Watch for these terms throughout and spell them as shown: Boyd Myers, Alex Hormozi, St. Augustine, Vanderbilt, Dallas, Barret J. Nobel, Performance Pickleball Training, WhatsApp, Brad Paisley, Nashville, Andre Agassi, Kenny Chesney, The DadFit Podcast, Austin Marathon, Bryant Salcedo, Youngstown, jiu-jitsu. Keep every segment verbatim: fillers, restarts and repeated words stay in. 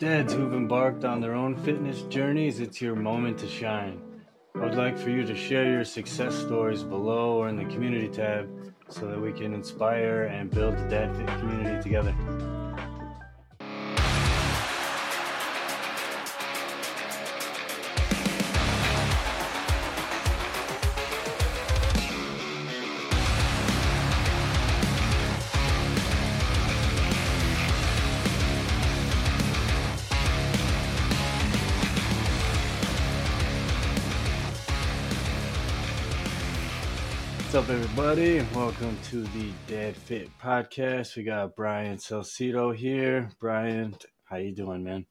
Dads who've embarked on their own fitness journeys, it's your moment to shine. I would like for you to share your success stories below or in the community tab so that we can inspire and build the Dad Fit community together. What's up, everybody? Welcome to the Dad Fit Podcast. We got Bryant Salcedo here. Bryant, how you doing, man?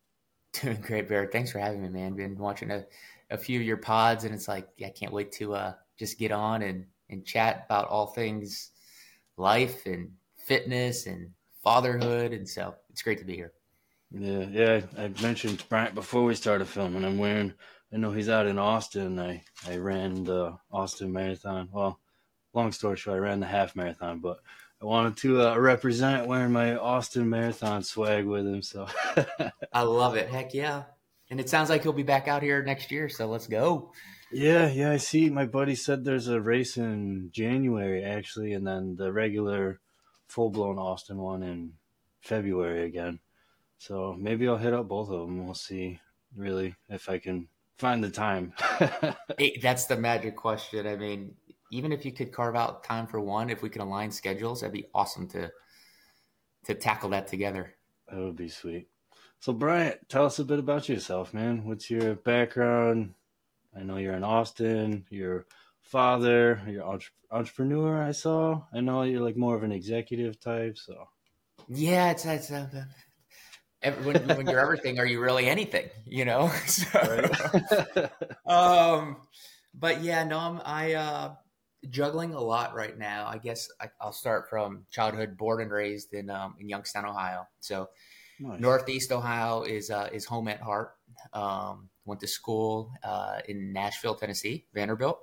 Doing great, Barret. Thanks for having me, man. Been watching a, a few of your pods, and it's like, yeah, I can't wait to uh, just get on and, and chat about all things life and fitness and fatherhood, and so it's great to be here. Yeah, yeah. I mentioned Bryant before we started filming. I'm wearing, I know he's out in Austin. I, I ran the Austin Marathon. Well, long story short, I ran the half marathon, but I wanted to uh, represent wearing my Austin Marathon swag with him. So I love it. Heck yeah. And it sounds like he'll be back out here next year, so let's go. Yeah, yeah. I see my buddy said there's a race in January, actually, and then the regular full-blown Austin one in February again. So maybe I'll hit up both of them. We'll see, really, if I can find the time. Hey, that's the magic question. I mean, even if you could carve out time for one, if we could align schedules, that'd be awesome to to tackle that together. That would be sweet. So, Bryant, tell us a bit about yourself, man. What's your background? I know you're in Austin. You're father. You're an entrepreneur, I saw. I know you're like more of an executive type, so. Yeah, it's, it's uh, every, when, when you're everything, are you really anything, you know? So, right. um, but, yeah, no, I'm, I uh, – juggling a lot right now. I guess I, I'll start from childhood, born and raised in um, in Youngstown, Ohio. So nice. Northeast Ohio is uh, is home at heart. Um, went to school uh, in Nashville, Tennessee, Vanderbilt.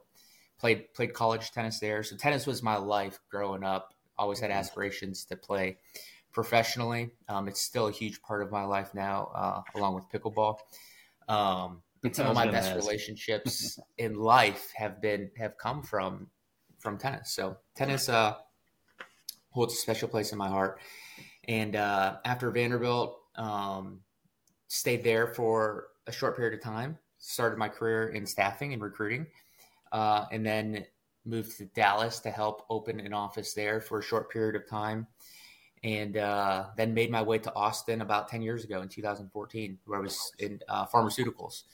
Played played college tennis there. So tennis was my life growing up. Always had aspirations to play professionally. Um, it's still a huge part of my life now, uh, along with pickleball. Um, and some of my best ask. relationships in life have been have come from. from tennis. So tennis uh, holds a special place in my heart. And uh, after Vanderbilt, um, stayed there for a short period of time, started my career in staffing and recruiting, uh, and then moved to Dallas to help open an office there for a short period of time. And uh, then made my way to Austin about ten years ago in two thousand fourteen, where I was in uh, pharmaceuticals,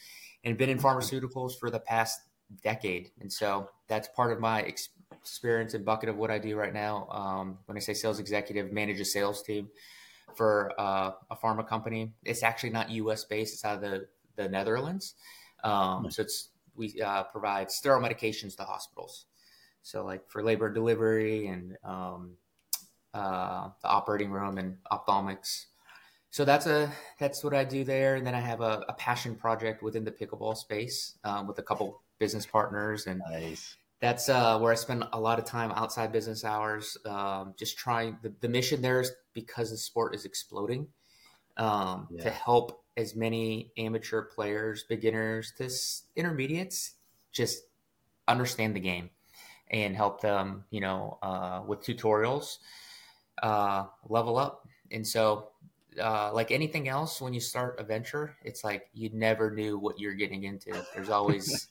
and been in pharmaceuticals for the past decade. And so that's part of my experience. experience and bucket of what I do right now. Um, when I say sales executive, manage a sales team for uh, a pharma company. It's actually not U S based. It's out of the, the Netherlands. Um, so it's, we uh, provide sterile medications to hospitals. So like for labor and delivery and um, uh, the operating room and ophthalmics. So that's a, that's what I do there. And then I have a, a passion project within the pickleball space um, with a couple business partners and nice. That's uh, where I spend a lot of time outside business hours, um, just trying the, the mission there is because the sport is exploding um, yeah. to help as many amateur players, beginners to intermediates, just understand the game and help them, you know, uh, with tutorials, uh, level up. And so uh, like anything else, when you start a venture, it's like you never knew what you're getting into. There's always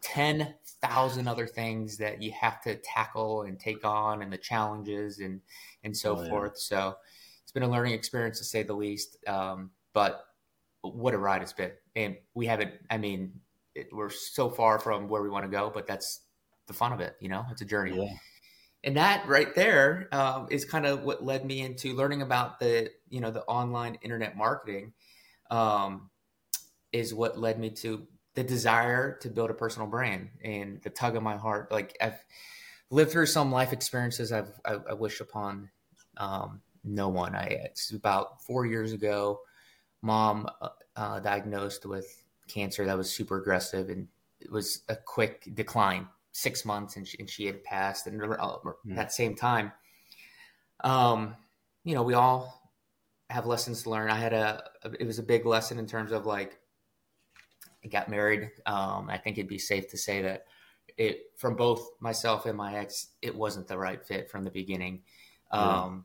ten thousand other things that you have to tackle and take on and the challenges and, and so oh, yeah. forth. So it's been a learning experience to say the least. Um, but what a ride it's been. And we haven't, I mean, it, we're so far from where we want to go, but that's the fun of it. You know, it's a journey. Yeah. And that right there um, is kind of what led me into learning about the, you know, the online internet marketing um, is what led me to the desire to build a personal brand and the tug of my heart. Like I've lived through some life experiences I've, I, I wish upon um, no one. I, it's about four years ago, mom uh, diagnosed with cancer that was super aggressive, and it was a quick decline, six months and she, and she had passed. And at that same time, um, you know, we all have lessons to learn. I had a, it was a big lesson in terms of like, I got married. Um, I think it'd be safe to say that it, from both myself and my ex, it wasn't the right fit from the beginning. Um, mm-hmm.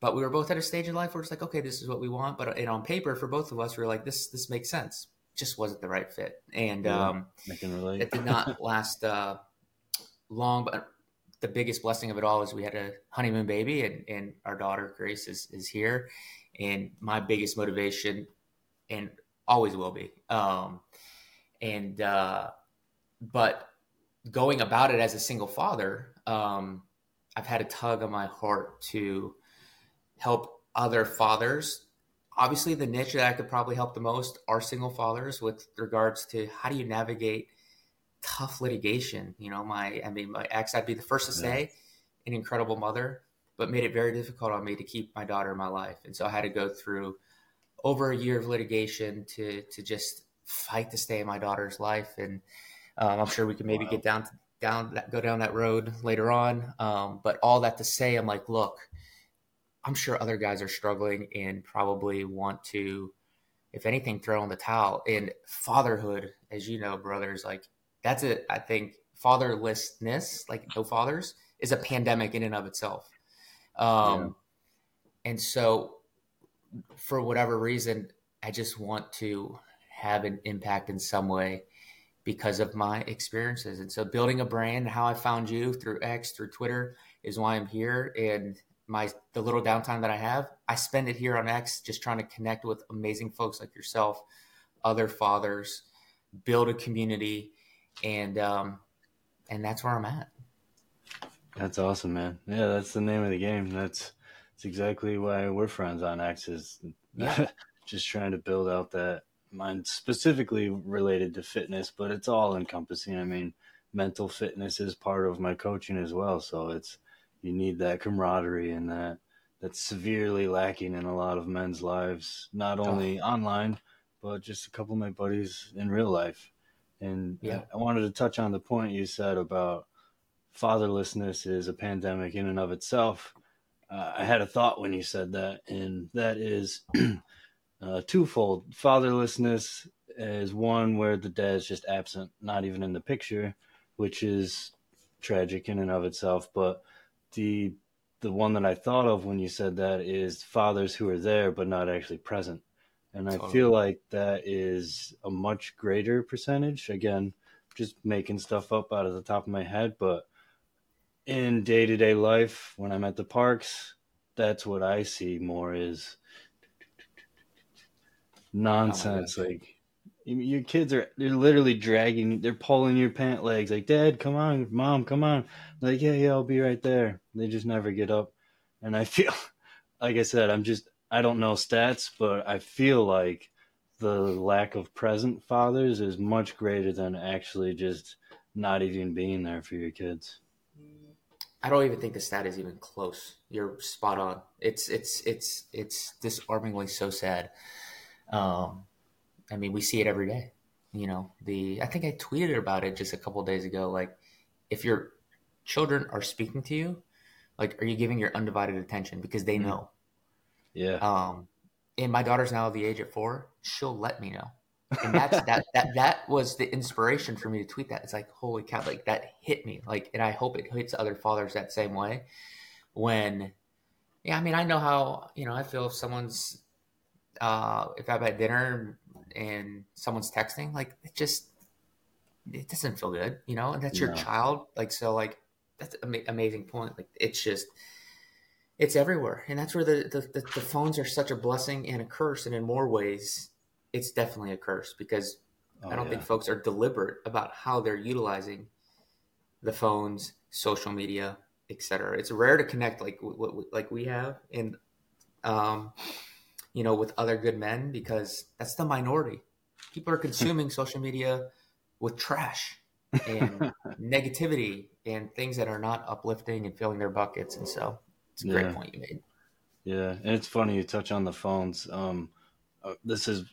But we were both at a stage in life where it's like, okay, this is what we want. But and on paper for both of us, we were like, this, this makes sense. Just wasn't the right fit. And yeah, um, I can relate. It did not last uh, long, but the biggest blessing of it all is we had a honeymoon baby, and, and our daughter Grace is, is here. And my biggest motivation, and always will be. Um, and, uh, but going about it as a single father, um, I've had a tug on my heart to help other fathers. Obviously the niche that I could probably help the most are single fathers with regards to how do you navigate tough litigation. You know, my, I mean, my ex, I'd be the first to say, an incredible mother, but made it very difficult on me to keep my daughter in my life. And so I had to go through over a year of litigation to, to just fight to stay in my daughter's life. And um, I'm sure we can maybe wow. get down, to, down, that, go down that road later on. Um, but all that to say, I'm like, look, I'm sure other guys are struggling and probably want to, if anything, throw in the towel. And fatherhood, as you know, brothers, like that's it. I think fatherlessness, like no fathers, is a pandemic in and of itself. Um, yeah. And so for whatever reason, I just want to have an impact in some way because of my experiences. And so building a brand, how I found you through X, through Twitter, is why I'm here. And my the little downtime that I have, I spend it here on X, just trying to connect with amazing folks like yourself, other fathers, build a community, and um, and that's where I'm at. That's awesome, man. Yeah, that's the name of the game. That's that's exactly why we're friends on X, is yeah. just trying to build out that mind specifically related to fitness, but it's all encompassing. I mean, mental fitness is part of my coaching as well, so it's. You need that camaraderie, and that that's severely lacking in a lot of men's lives, not only oh. online, but just a couple of my buddies in real life. And yeah. I wanted to touch on the point you said about fatherlessness is a pandemic in and of itself. Uh, I had a thought when you said that, and that is uh, twofold. Fatherlessness is one where the dad's just absent, not even in the picture, which is tragic in and of itself, but The the one that I thought of when you said that is fathers who are there but not actually present. And I totally. feel like that is a much greater percentage. Again, just making stuff up out of the top of my head. But in day-to-day life, when I'm at the parks, that's what I see more is nonsense. Oh, like your kids are they're literally dragging, they're pulling your pant legs like, Dad, come on, Mom, come on. Like, yeah, yeah, I'll be right there. They just never get up. And I feel, like I said, I'm just, I don't know stats, but I feel like the lack of present fathers is much greater than actually just not even being there for your kids. I don't even think the stat is even close. You're spot on. It's, it's, it's, it's disarmingly so sad. Um, I mean, we see it every day, you know, the, I think I tweeted about it just a couple of days ago. Like if your children are speaking to you, like, are you giving your undivided attention? Because they know. Yeah. Um, and my daughter's now the age of four, she'll let me know. And that's, that, that, that was the inspiration for me to tweet that. It's like, holy cow, like that hit me. Like, and I hope it hits other fathers that same way when, yeah, I mean, I know how, you know, I feel if someone's, uh, if I'm at dinner and someone's texting, like it just, it doesn't feel good, you know, and that's your no. child. Like, so like, that's an am- amazing point. Like it's just, it's everywhere. And that's where the, the, the phones are such a blessing and a curse. And in more ways, it's definitely a curse because oh, I don't yeah. think folks are deliberate about how they're utilizing the phones, social media, et cetera. It's rare to connect like what, like we have. And, um, you know, with other good men, because that's the minority. People are consuming social media with trash and negativity and things that are not uplifting and filling their buckets. And so it's a yeah. great point you made. Yeah. And it's funny you touch on the phones. Um, this is,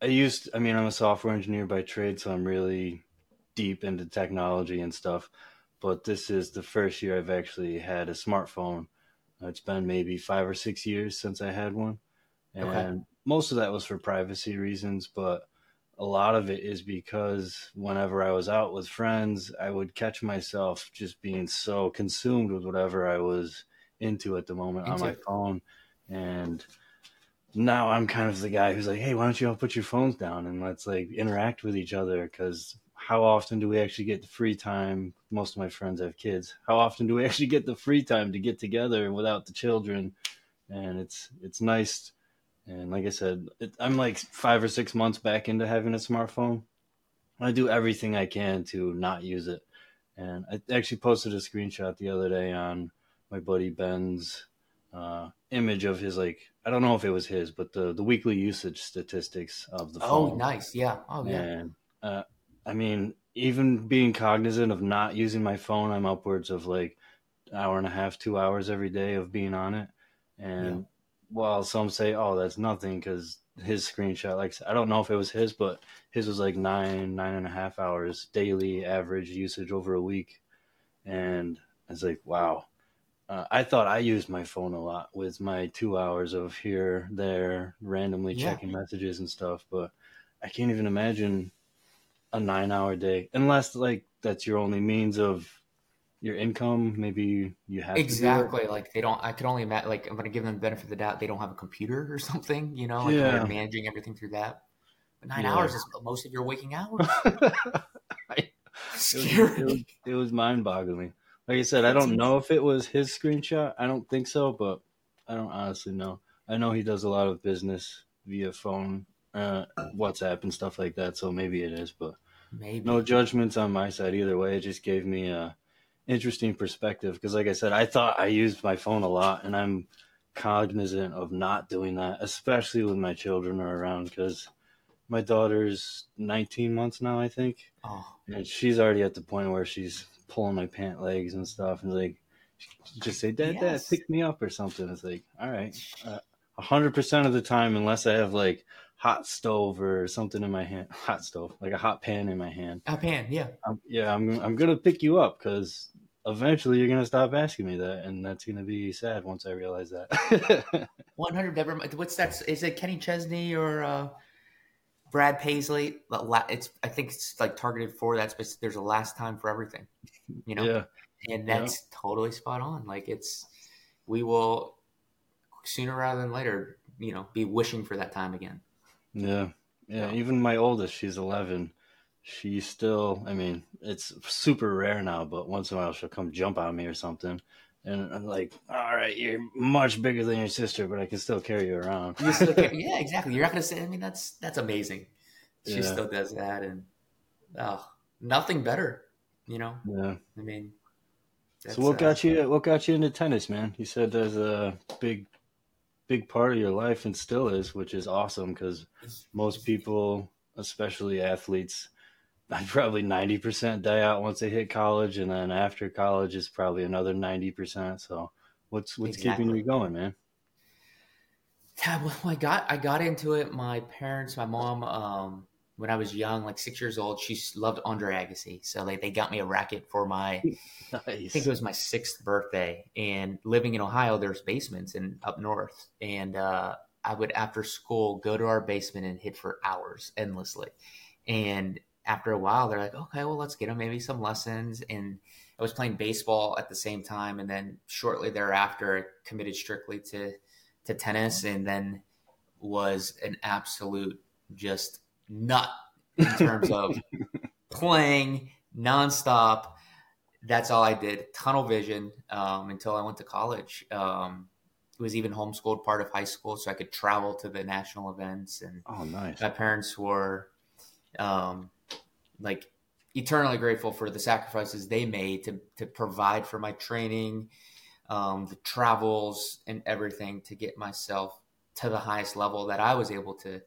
I used, I mean, I'm a software engineer by trade, so I'm really deep into technology and stuff, but this is the first year I've actually had a smartphone. It's been maybe five or six years since I had one. And okay. most of that was for privacy reasons, but a lot of it is because whenever I was out with friends, I would catch myself just being so consumed with whatever I was into at the moment into. on my phone. And now I'm kind of the guy who's like, hey, why don't you all put your phones down and let's like interact with each other? Because how often do we actually get the free time? Most of my friends have kids. How often do we actually get the free time to get together without the children? And it's it's nice. And like I said, it, I'm like five or six months back into having a smartphone. I do everything I can to not use it. And I actually posted a screenshot the other day on my buddy Ben's uh, image of his, like, I don't know if it was his, but the, the weekly usage statistics of the phone. Oh, nice. Yeah. Oh, yeah. And, uh, I mean, even being cognizant of not using my phone, I'm upwards of like an hour and a half, two hours every day of being on it. And yeah. While some say, oh, that's nothing, because his screenshot, like, I don't know if it was his, but his was like nine, nine and a half hours daily average usage over a week. And I was like, wow. Uh, I thought I used my phone a lot with my two hours of here, there, randomly yeah. checking messages and stuff. But I can't even imagine a nine hour day, unless like that's your only means of your income. Maybe you have exactly to like they don't. I could only imagine. Like I'm going to give them the benefit of the doubt. They don't have a computer or something, you know. Like yeah. They're managing everything through that. But nine yeah. hours is most of your waking hours. I, Scary. It was, it was, it was mind-boggling. Like I said, I don't know if it was his screenshot. I don't think so, but I don't honestly know. I know he does a lot of business via phone, uh, WhatsApp, and stuff like that. So maybe it is, but maybe. No judgments on my side either way. It just gave me a interesting perspective because, like I said, I thought I used my phone a lot, and I'm cognizant of not doing that, especially when my children are around because my daughter's nineteen months now, I think, oh. and she's already at the point where she's pulling my pant legs and stuff and like just say dad yes. dad pick me up or something. It's like, all right, a hundred percent of the time, unless I have like hot stove or something in my hand, hot stove, like a hot pan in my hand, a pan yeah I'm, yeah I'm, I'm gonna pick you up because eventually you're gonna stop asking me that, and that's gonna be sad once I realize that. one hundred What's that, is it Kenny Chesney or uh Brad Paisley? It's I think it's like targeted for that space. There's a last time for everything, you know, yeah. and that's yeah. totally spot on. Like it's, we will sooner rather than later, you know, be wishing for that time again. Yeah. Yeah. So. Even my oldest, she's eleven. She still, I mean, it's super rare now, but once in a while she'll come jump on me or something. And I'm like, all right, you're much bigger than your sister, but I can still carry you around. You still carry, yeah, exactly. You're not going to say, I mean, that's that's amazing. She yeah. still does that. And oh, nothing better, you know? Yeah. I mean. So what got uh, you What got you into tennis, man? You said there's a big, big part of your life and still is, which is awesome because most people, especially athletes, I'd probably ninety percent die out once they hit college, and then after college is probably another ninety percent. So what's what's exactly. keeping you going, man? Yeah, well, I got I got into it. My parents, my mom, um, when I was young, like six years old, she loved Andre Agassi. So like, they got me a racket for my, nice. I think it was my sixth birthday. And living in Ohio, there's basements and up north. And uh, I would, after school, go to our basement and hit for hours endlessly. And after a while, they're like, okay, well, let's get him maybe some lessons. And I was playing baseball at the same time. And then shortly thereafter, I committed strictly to, to tennis, and then was an absolute just nut in terms of playing nonstop. That's all I did. Tunnel vision um, until I went to college. Um, It was even homeschooled part of high school, so I could travel to the national events. And oh, nice. My parents were um, like eternally grateful for the sacrifices they made to, to provide for my training, um, the travels and everything to get myself to the highest level that I was able to,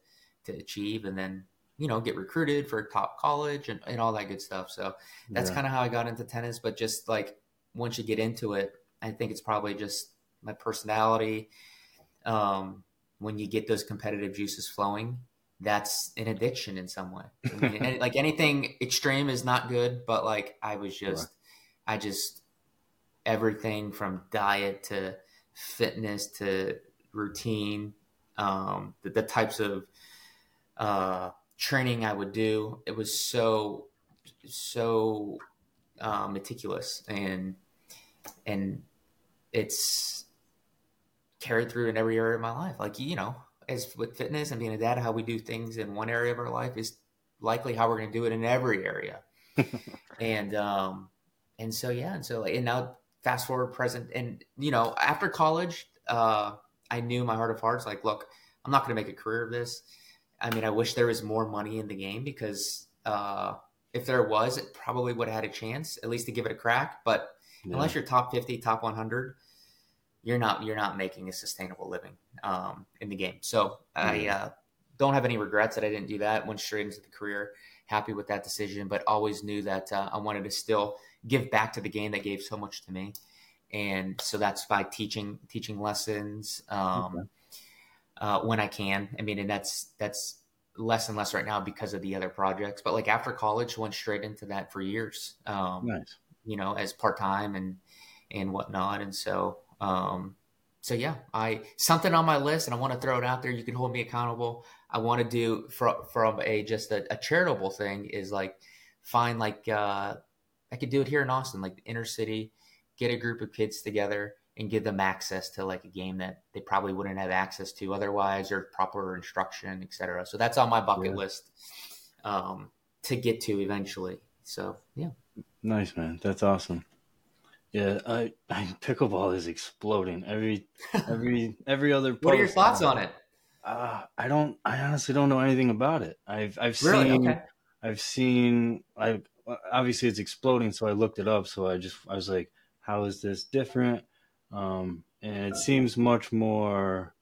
to achieve. And then, you know, get recruited for a top college and, and all that good stuff. So that's yeah. kind of how I got into tennis. But just like, once you get into it, I think it's probably just my personality. Um, when you get those competitive juices flowing, that's an addiction in some way. I mean, any, like anything extreme is not good, but like I was just, yeah. I just, everything from diet to fitness to routine, um, the, the types of uh, training I would do. It was so, so uh, meticulous, and, and it's carried through in every area of my life. Like, you know, as with fitness and being a dad, how we do things in one area of our life is likely how we're going to do it in every area. and, um, and so, yeah. And so, and now fast forward present, and, you know, after college, uh, I knew my heart of hearts, like, look, I'm not going to make a career of this. I mean, I wish there was more money in the game, because, uh, if there was, it probably would have had a chance at least to give it a crack. But yeah. Unless you're top fifty, top one hundred, you're not, you're not making a sustainable living, um, in the game. So I, uh, don't have any regrets that I didn't do that. Went straight into the career, happy with that decision, but always knew that uh, I wanted to still give back to the game that gave so much to me. And so that's by teaching, teaching lessons um, okay. uh, when I can. I mean, and that's, that's less and less right now because of the other projects, but like after college, went straight into that for years, um, nice. you know, as part-time and, and whatnot. And so, um, so yeah, I, something on my list, and I want to throw it out there. You can hold me accountable. I want to do from, from a, just a, a charitable thing is like, find like, uh, I could do it here in Austin, like the inner city, get a group of kids together and give them access to like a game that they probably wouldn't have access to otherwise, or proper instruction, et cetera. So that's on my bucket yeah. list, um, to get to eventually. So, yeah. Nice, man. That's awesome. Yeah. I, I pickleball is exploding every, every, every other. What are your thoughts on it? Uh, I don't, I honestly don't know anything about it. I've, I've really? seen, okay. I've seen, I obviously it's exploding. So I looked it up. So I just, I was like, how is this different? Um, and it seems much more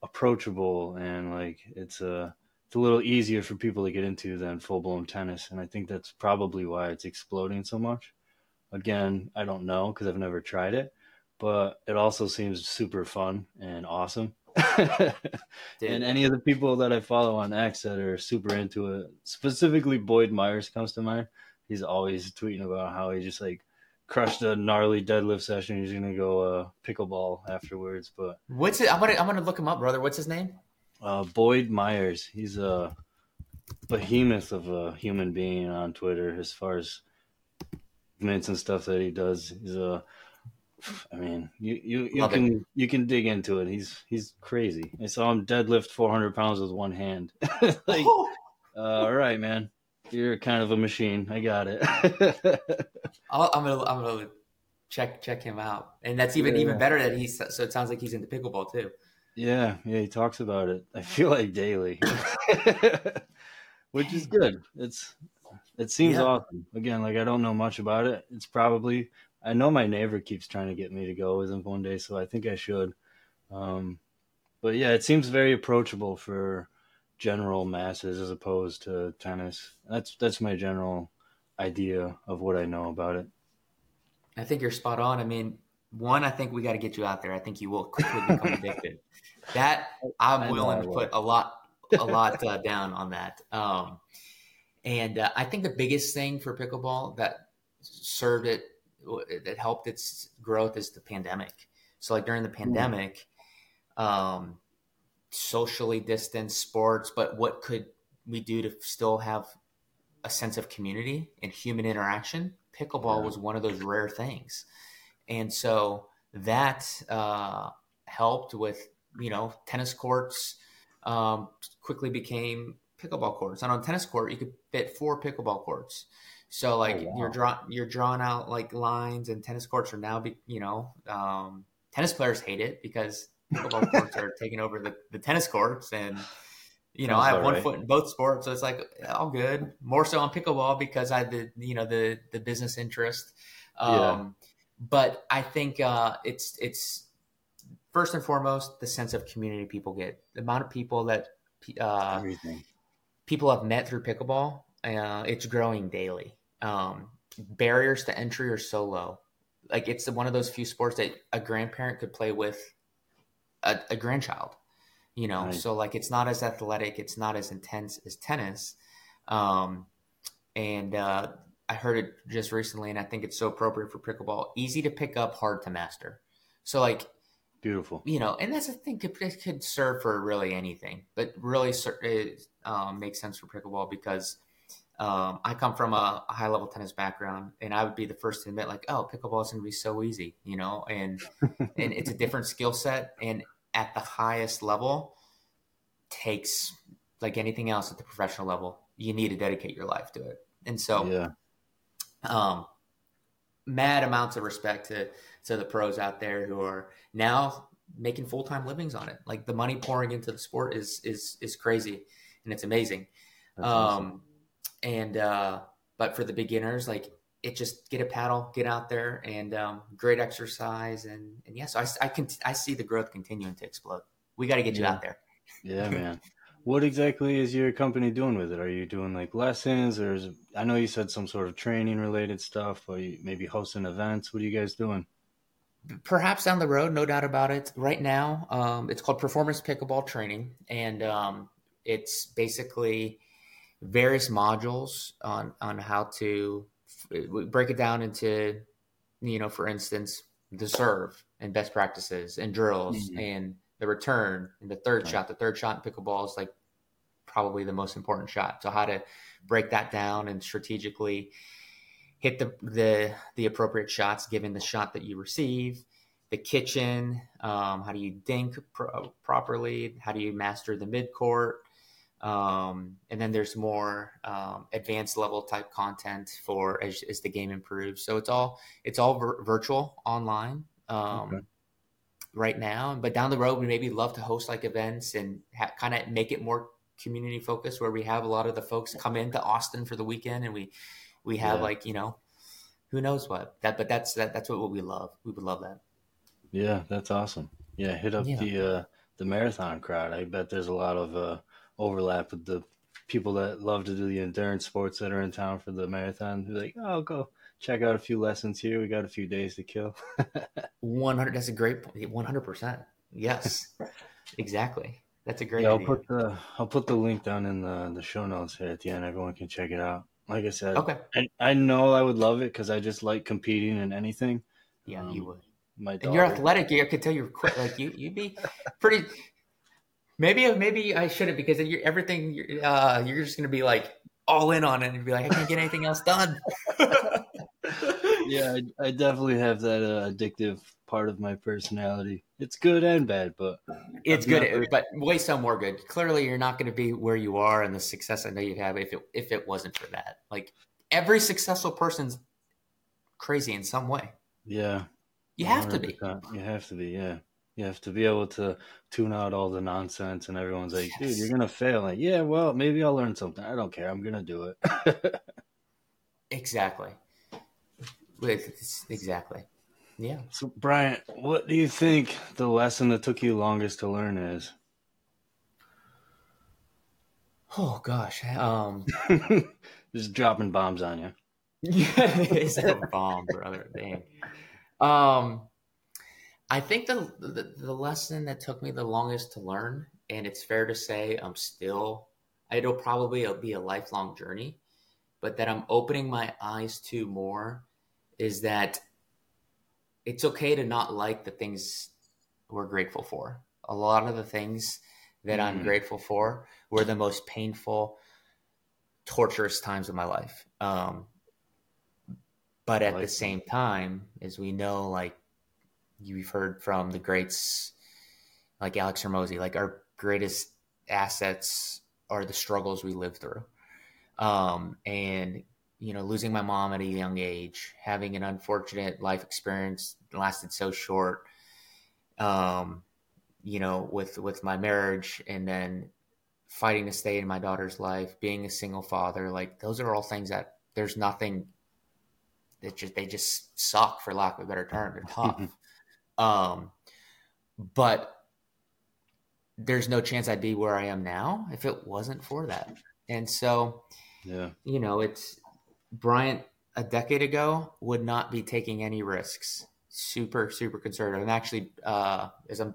approachable, and like, it's a, it's a little easier for people to get into than full blown tennis. And I think that's probably why it's exploding so much. Again, I don't know, cause I've never tried it, but it also seems super fun and awesome. And any of the people that I follow on X that are super into it, specifically Boyd Myers comes to mind. He's always tweeting about how he just like crushed a gnarly deadlift session. He's gonna go uh, pickleball afterwards. But what's it? I'm gonna I'm gonna look him up, brother. What's his name? Uh, Boyd Myers. He's a behemoth of a human being on Twitter as far as movements and stuff that he does. He's a I mean, you you, you can it. you can dig into it. He's he's crazy. I saw him deadlift four hundred pounds with one hand. Like, oh. uh, all right, man, you're kind of a machine. I got it. I'll, I'm gonna I'm gonna check check him out, and that's even yeah. even better that he's. So it sounds like he's into pickleball too. Yeah, yeah, he talks about it, I feel like, daily, which is good. It's it seems yeah. awesome. Again, like I don't know much about it. It's probably. I know my neighbor keeps trying to get me to go with him one day, so I think I should. Um, but yeah, it seems very approachable for general masses as opposed to tennis. That's that's my general idea of what I know about it. I think you're spot on. I mean, one, I think we got to get you out there. I think you will quickly become addicted. That I'm willing to put a lot, a lot uh, down on that. Um, and uh, I think the biggest thing for pickleball that served it, that helped its growth, is the pandemic. So like during the pandemic, um, socially distanced sports, but what could we do to still have a sense of community and human interaction? Pickleball was one of those rare things. And so that, uh, helped with, you know, tennis courts, um, quickly became pickleball courts. And on a tennis court, you could fit four pickleball courts. So like oh, wow. you're draw you're drawing out like lines, and tennis courts are now, be, you know, um, tennis players hate it because pickleball courts are taking over the, the tennis courts, and, you know, I have one right. foot in both sports. So it's like all good, more so on pickleball because I, the, you know, the, the business interest. Um, yeah. But I think uh, it's, it's first and foremost, the sense of community people get, the amount of people that uh, people have met through pickleball. Uh, it's growing daily. Um, barriers to entry are so low. Like it's one of those few sports that a grandparent could play with a, a grandchild, you know? Right. So like, it's not as athletic. It's not as intense as tennis. Um, and, uh, I heard it just recently, and I think it's so appropriate for pickleball, easy to pick up, hard to master. So like Beautiful. You know, and that's a thing that could, could serve for really anything, but really it um, makes sense for pickleball because um, I come from a high level tennis background, and I would be the first to admit, like, oh, pickleball is going to be so easy, you know, and and it's a different skill set, and at the highest level takes, like anything else at the professional level, you need to dedicate your life to it. And so, yeah. um, mad amounts of respect to, to the pros out there who are now making full-time livings on it. Like the money pouring into the sport is, is, is crazy, and it's amazing. That's um, awesome. and, uh, but for the beginners, like it just get a paddle, get out there, and, um, great exercise. And, and yes, yeah, so I, I can, I see the growth continuing to explode. We got to get yeah. you out there. Yeah, man. What exactly is your company doing with it? Are you doing like lessons, or is it, I know you said some sort of training related stuff, or you maybe hosting events? What are you guys doing? Perhaps down the road, no doubt about it. Right now, um, it's called Performance Pickleball Training, and um, it's basically various modules on on how to f- break it down into, you know, for instance, the serve and best practices and drills mm-hmm. and the return and the third right. shot. The third shot in pickleball is like probably the most important shot. So how to break that down and strategically hit the the, the appropriate shots given the shot that you receive, the kitchen, um, how do you dink pro- properly, how do you master the midcourt, um, and then there's more um, advanced level type content for as, as the game improves. So it's all it's all vir- virtual online. Um, okay. Right now, but down the road, we maybe love to host like events and ha- kind of make it more community focused, where we have a lot of the folks come into Austin for the weekend, and we we have yeah. like, you know, who knows what that, but that's that that's what, what we love. We would love that. Yeah, that's awesome. Yeah, hit up yeah. the uh, the marathon crowd. I bet there's a lot of uh, overlap with the people that love to do the endurance sports that are in town for the marathon. They're like, oh, I'll go check out a few lessons here. We got a few days to kill. one hundred. That's a great point. one hundred percent. Yes, exactly. That's a great yeah, I'll idea. Put the, I'll put the link down in the, the show notes here at the end. Everyone can check it out. Like I said, okay. I, I know I would love it because I just like competing in anything. Yeah, um, you would. My daughter, and you're athletic. I could tell you're quick. Like you, you'd be pretty – maybe maybe I shouldn't, because you're, everything – uh, you're just going to be like all in on it and be like, I can't get anything else done. Yeah, I, I definitely have that uh, addictive part of my personality. It's good and bad, but it's I'm good, not... but way some more good. Clearly, you're not going to be where you are and the success I know you'd have if it if it wasn't for that. Like every successful person's crazy in some way. Yeah, you have to be. You have to be. Yeah, you have to be able to tune out all the nonsense, and everyone's like, yes. "Dude, you're gonna fail." Like, yeah, well, maybe I'll learn something. I don't care. I'm gonna do it. Exactly. Exactly. Yeah. So, Bryant, what do you think the lesson that took you longest to learn is? Oh, gosh. Um, just dropping bombs on you. Yeah, it's a bomb, brother. Dang. Um, I think the, the the lesson that took me the longest to learn, and it's fair to say I'm still, it'll probably be a lifelong journey, but that I'm opening my eyes to more, is that it's okay to not like the things we're grateful for. A lot of the things that mm. I'm grateful for were the most painful, torturous times of my life. Um, but at like the same time, as we know, like you've heard from the greats, like Alex Hormozi, like our greatest assets are the struggles we live through. Um, and you know, losing my mom at a young age, having an unfortunate life experience that lasted so short, um, you know, with, with my marriage, and then fighting to stay in my daughter's life, being a single father, like those are all things that there's nothing that just, they just suck, for lack of a better term. They're tough. um, but there's no chance I'd be where I am now if it wasn't for that. And so, yeah, you know, it's, Bryant a decade ago would not be taking any risks. Super, super conservative. And actually, uh, as I'm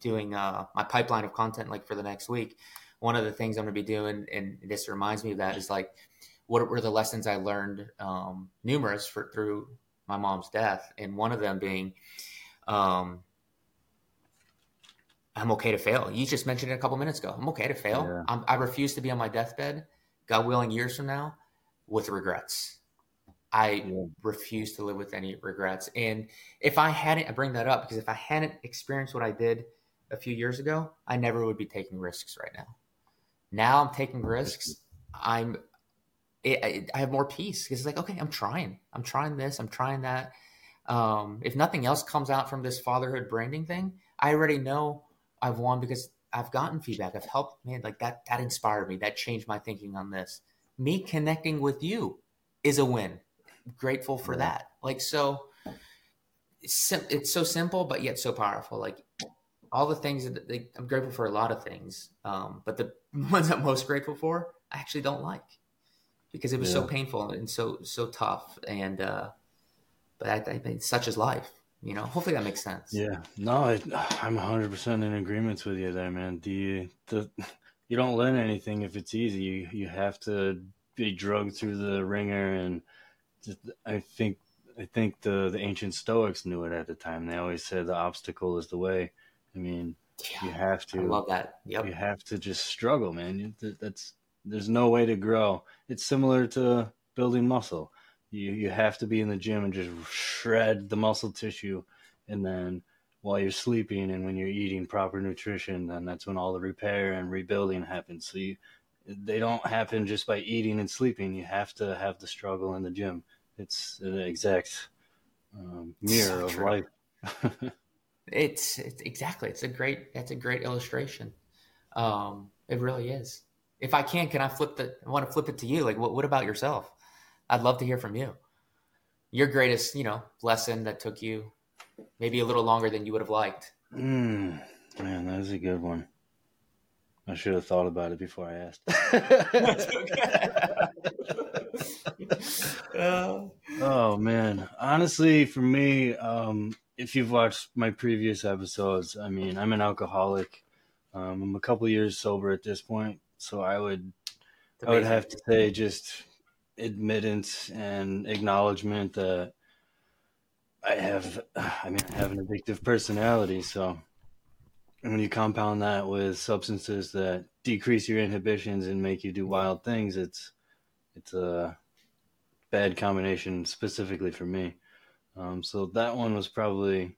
doing uh, my pipeline of content, like for the next week, one of the things I'm going to be doing, and this reminds me of that, is like, what were the lessons I learned? Um, numerous for, through my mom's death, and one of them being, um, I'm okay to fail. You just mentioned it a couple minutes ago. I'm okay to fail. Yeah. I'm, I refuse to be on my deathbed, God willing, years from now, with regrets. I yeah. refuse to live with any regrets. And if I hadn't, I bring that up because if I hadn't experienced what I did a few years ago, I never would be taking risks right now. Now I'm taking risks. I'm, it, it, I have more peace because it's like, okay, I'm trying. I'm trying this. I'm trying that. Um, if nothing else comes out from this fatherhood branding thing, I already know I've won because I've gotten feedback. I've helped, man, like that, that inspired me. That changed my thinking on this. Me connecting with you is a win. I'm grateful for yeah. that. Like, so it's, it's so simple, but yet so powerful. Like all the things that they, I'm grateful for a lot of things. Um, but the ones I'm most grateful for, I actually don't like because it was yeah. so painful and so, so tough. And, uh, but I, I think such is life. You know, hopefully that makes sense. Yeah, no, I, I'm one hundred percent in agreement with you there, man. The, the, you don't learn anything if it's easy. You, you have to be drugged through the ringer. And just, I think I think the, the ancient Stoics knew it at the time. They always said the obstacle is the way. I mean, yeah, you have to. I love that. Yep. You have to just struggle, man. That's There's no way to grow. It's similar to building muscle. You you have to be in the gym and just shred the muscle tissue. And then while you're sleeping and when you're eating proper nutrition, then that's when all the repair and rebuilding happens. So you, they don't happen just by eating and sleeping. You have to have the struggle in the gym. It's the exact um, mirror so of true. life. it's, it's exactly. It's a great, that's a great illustration. Um, it really is. If I can, can I flip the, I want to flip it to you. Like what, what about yourself? I'd love to hear from you. Your greatest, you know, lesson that took you maybe a little longer than you would have liked. Mm, man, that is a good one. I should have thought about it before I asked. oh. oh, man. Honestly, for me, um, if you've watched my previous episodes, I mean, I'm an alcoholic. Um, I'm a couple years sober at this point. So I would, I would have to say just... admittance and acknowledgement that I have, I mean, I have an addictive personality. So when you compound that with substances that decrease your inhibitions and make you do wild things, it's, it's a bad combination specifically for me. Um, so that one was probably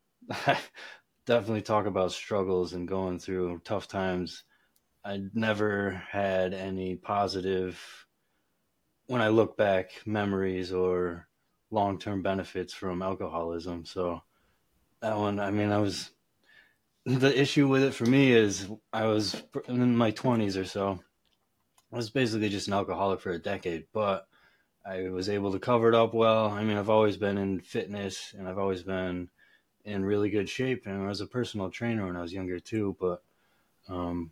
definitely talk about struggles and going through tough times. I never had any positive when I look back, memories or long-term benefits from alcoholism. So that one, I mean, I was, the issue with it for me is I was in my twenties or so. I was basically just an alcoholic for a decade, but I was able to cover it up well. I mean, I've always been in fitness and I've always been in really good shape. And I was a personal trainer when I was younger too, but, um,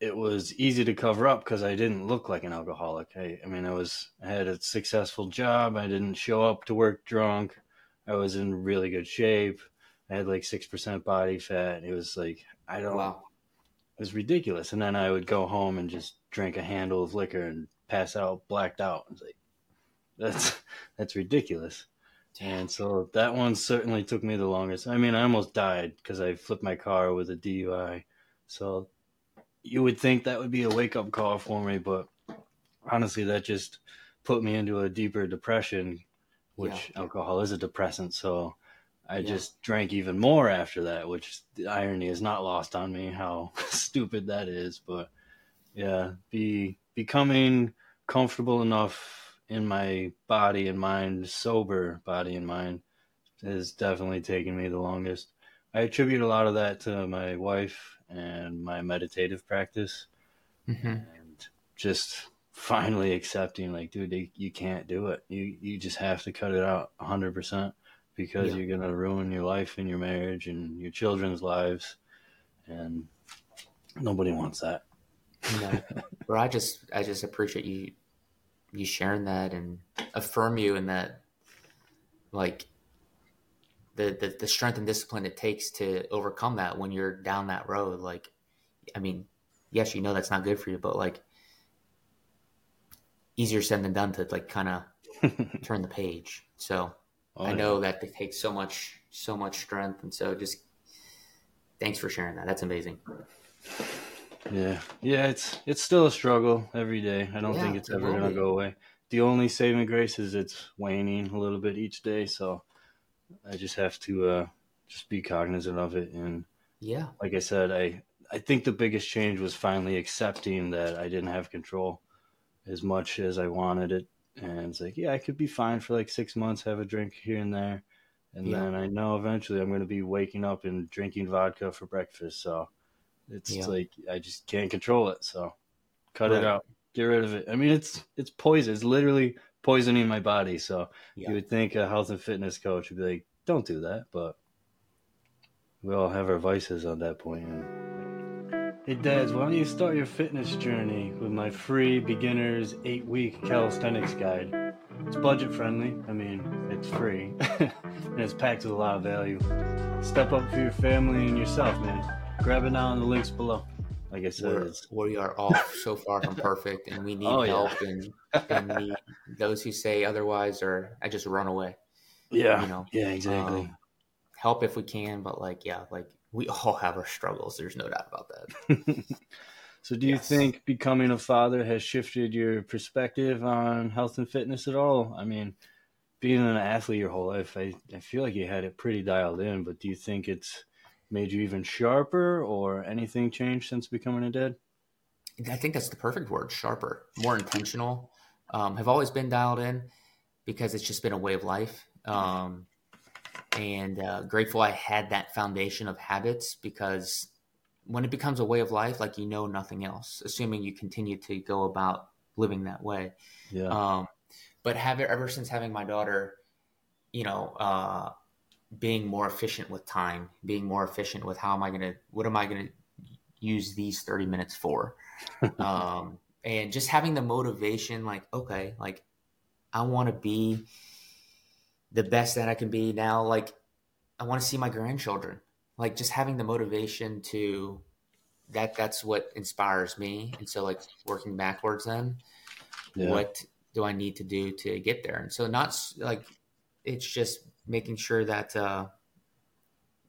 it was easy to cover up because I didn't look like an alcoholic. I, I mean, I was, I had a successful job. I didn't show up to work drunk. I was in really good shape. I had like six percent body fat. It was like, I don't, wow. It was ridiculous. And then I would go home and just drink a handle of liquor and pass out, blacked out. I was like, that's, that's ridiculous. And so that one certainly took me the longest. I mean, I almost died because I flipped my car with a D U I. So you would think that would be a wake-up call for me, but honestly, that just put me into a deeper depression, which yeah. alcohol is a depressant. So I yeah. just drank even more after that, which the irony is not lost on me, how stupid that is. But yeah, be becoming comfortable enough in my body and mind, sober body and mind, has definitely taken me the longest. I attribute a lot of that to my wife and my meditative practice mm-hmm. and just finally accepting like, dude, you can't do it. You you just have to cut it out one hundred percent because yeah. you're going to ruin your life and your marriage and your children's lives. And nobody wants that. No. Well, I just, I just appreciate you, you sharing that and affirm you in that, like, The, the the strength and discipline it takes to overcome that when you're down that road. Like, I mean, yes, you know, that's not good for you, but like easier said than done to like kind of turn the page. So oh, I know yeah. that it takes so much, so much strength. And so just Thanks for sharing that. That's amazing. Yeah. Yeah. It's, it's still a struggle every day. I don't yeah, think it's ever going to go away. The only saving grace is it's waning a little bit each day. So I just have to uh, just be cognizant of it. And yeah, like I said, I, I think the biggest change was finally accepting that I didn't have control as much as I wanted it. And it's like, yeah, I could be fine for like six months, have a drink here and there. And yeah. then I know eventually I'm going to be waking up and drinking vodka for breakfast. So it's yeah. like, I just can't control it. So cut right. it out, get rid of it. I mean, it's, it's poison. It's literally poisoning my body. So yeah. you would think a health and fitness coach would be like, don't do that. But we all have our vices on that point. Hey, Dez, why don't you start your fitness journey with my free beginner's eight-week calisthenics guide? It's budget-friendly. I mean, it's free. And it's packed with a lot of value. Step up for your family and yourself, man. Grab it now on the links below. Like I said, We're, it's... we are all so far from perfect, and we need oh, help. Yeah. and, and we, those who say otherwise are, I just run away. Yeah, you know? Yeah, exactly. Um, help if we can, but, like, yeah, like, we all have our struggles. There's no doubt about that. So do you yes. think becoming a father has shifted your perspective on health and fitness at all? I mean, being an athlete your whole life, I, I feel like you had it pretty dialed in, but do you think it's made you even sharper or anything changed since becoming a dad? I think that's the perfect word, sharper, more intentional. Um, have always been dialed in because it's just been a way of life. Um, And uh, grateful I had that foundation of habits, because when it becomes a way of life, like, you know, nothing else, assuming you continue to go about living that way. Yeah. Um, but have it ever since having my daughter, you know, uh, being more efficient with time, being more efficient with how am I going to, what am I going to use these thirty minutes for? um, and just having the motivation, like, okay, like, I want to be the best that I can be now. Like, I want to see my grandchildren, like, just having the motivation to that. That's what inspires me. And so, like, working backwards then, yeah. what do I need to do to get there? And so, not like, it's just making sure that, uh,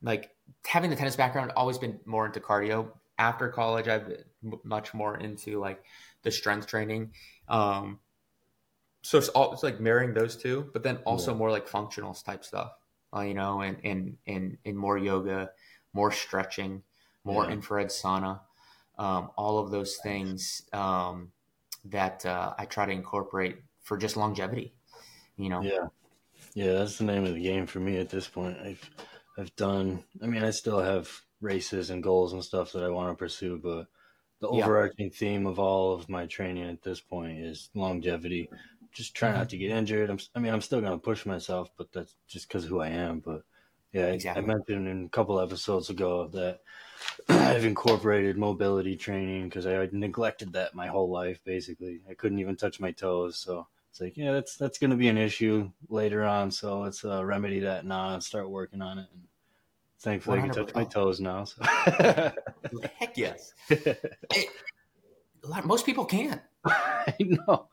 like, having the tennis background, always been more into cardio. After college, I've been much more into, like, the strength training, um, so it's, all, it's like marrying those two, but then also yeah. more like functional type stuff, uh, you know, and, and, and, and more yoga, more stretching, more yeah. infrared sauna, um, all of those things um, that uh, I try to incorporate for just longevity, you know? Yeah. Yeah. That's the name of the game for me at this point. I've, I've done, I mean, I still have races and goals and stuff that I want to pursue, but the overarching yeah. theme of all of my training at this point is longevity. Just try not to get injured. I'm, I mean, I'm still going to push myself, but that's just because of who I am. But yeah, exactly. I, I mentioned in a couple episodes ago that I've incorporated mobility training because I neglected that my whole life. Basically, I couldn't even touch my toes. So it's like, yeah, that's, that's going to be an issue later on. So let's uh, remedy that now and start working on it. And thankfully, one hundred percent. I can touch my toes now. So. Heck yes. It, a lot, most people can't. I know.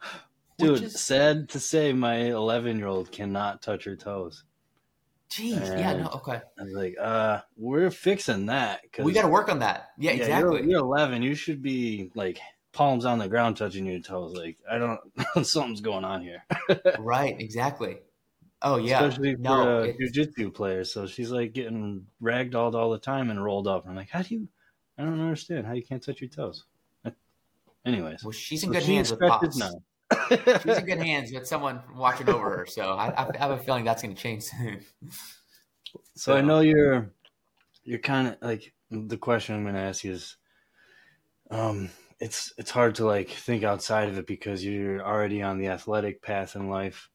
Dude, is... sad to say, my eleven-year-old cannot touch her toes. Jeez, and yeah, no, okay. I was like, uh, we're fixing that. Cause, we got to work on that. Yeah, yeah, exactly. You're, you're eleven. You should be, like, palms on the ground touching your toes. Like, I don't – something's going on here. Right, exactly. Oh, yeah. Especially for no, a jiu-jitsu player. So she's, like, getting ragdolled all the time and rolled up. And I'm like, how do you – I don't understand how you can't touch your toes. Anyways. Well, she's in so good she hands with Pops. Now. She's in good hands with someone watching over her, so I, I have a feeling that's going to change soon. So, so I know you're, you're kind of like the question I'm going to ask you is, um, it's it's hard to like think outside of it because you're already on the athletic path in life.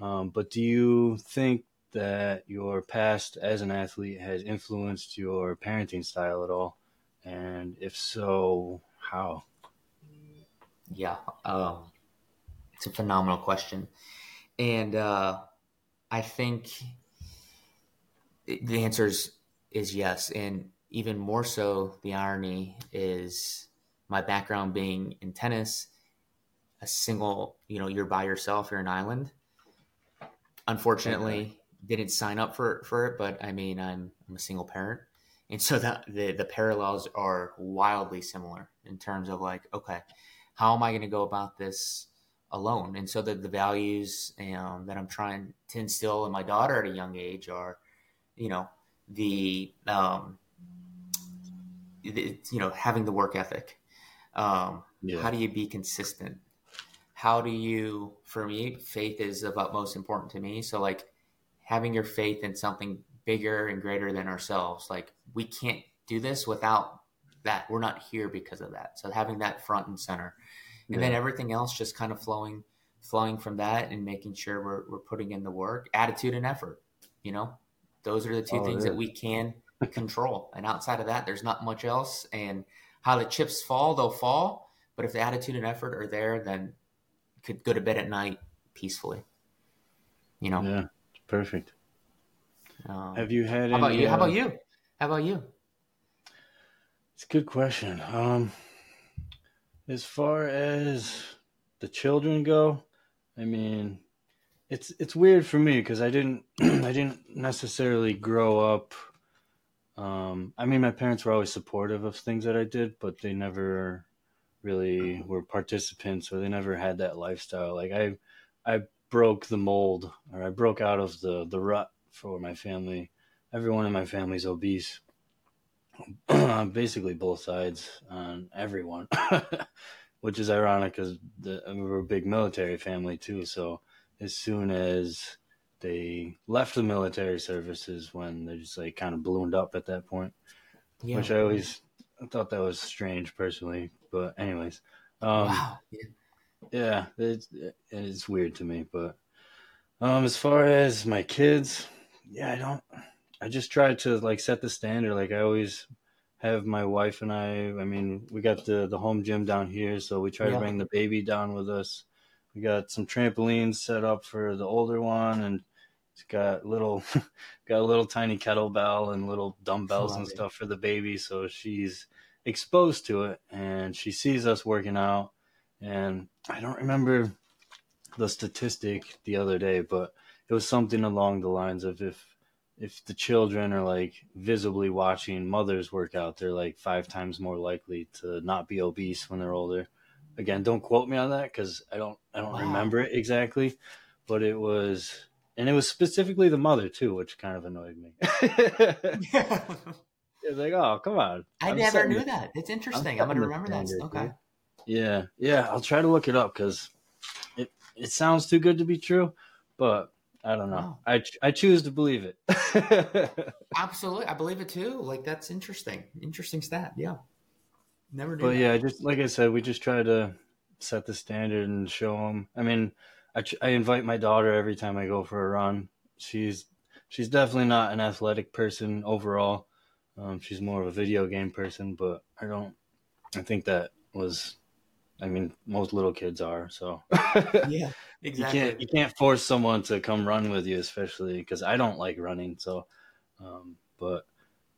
Um, but do you think that your past as an athlete has influenced your parenting style at all? And if so, how? Yeah. Um. It's a phenomenal question. And uh, I think the answer is, is yes. And even more so, the irony is my background being in tennis, a single, you know, you're by yourself, you're an island. Unfortunately, didn't sign up for, for it, but I mean, I'm, I'm a single parent. And so the, the, the parallels are wildly similar in terms of like, okay, how am I going to go about this alone? And so the, the values um, that I'm trying to instill in my daughter at a young age are, you know, the, um, the you know, having the work ethic. Um, yeah. How do you be consistent? How do you, for me, faith is of utmost importance to me. So like having your faith in something bigger and greater than ourselves, like we can't do this without that. We're not here because of that. So having that front and center, and yeah. then everything else just kind of flowing, flowing from that and making sure we're, we're putting in the work, attitude and effort, you know, those are the two oh, things yeah. that we can control. And outside of that, there's not much else, and how the chips fall, they'll fall. But if the attitude and effort are there, then you could go to bed at night peacefully, you know? Yeah. Perfect. Um, Have you had? How any, about you? Uh, how about you? How about you? It's a good question. Um, as far as the children go, I mean, it's it's weird for me because I didn't I didn't necessarily grow up. Um, I mean, my parents were always supportive of things that I did, but they never really were participants, or they never had that lifestyle. Like I, I broke the mold, or I broke out of the the rut. For my family, everyone in my family's obese, basically both sides on everyone, which is ironic because we're a big military family too. So as soon as they left the military services, when they just like kind of ballooned up at that point, yeah. which I always I thought that was strange personally. But anyways, um, wow. yeah, it's, it's weird to me. But um, as far as my kids. Yeah, I don't, I just try to like set the standard. Like I always have my wife and I, I mean, we got the, the home gym down here. So we try yeah. to bring the baby down with us. We got some trampolines set up for the older one, and it's got little, got a little tiny kettlebell and little dumbbells and stuff for the baby. So she's exposed to it, and she sees us working out. And I don't remember the statistic the other day, but it was something along the lines of if if the children are like visibly watching mothers work out, they're like five times more likely to not be obese when they're older. Again, don't quote me on that because I don't I don't wow. remember it exactly, but it was, and it was specifically the mother too, which kind of annoyed me. yeah. It's like, oh, come on! I I'm never knew to, that. It's interesting. I'm, I'm gonna remember that. Okay. Dude. Yeah, yeah. I'll try to look it up because it it sounds too good to be true, but. I don't know. Wow. I I choose to believe it. Absolutely. I believe it too. Like that's interesting. Interesting stat. Yeah. Never knew But that. Yeah, just like I said, we just try to set the standard and show them. I mean, I, I invite my daughter every time I go for a run. She's she's definitely not an athletic person overall. Um, she's more of a video game person, but I don't I think that was I mean, most little kids are, so yeah, exactly. You can't, you can't force someone to come run with you, especially because I don't like running. So, um, but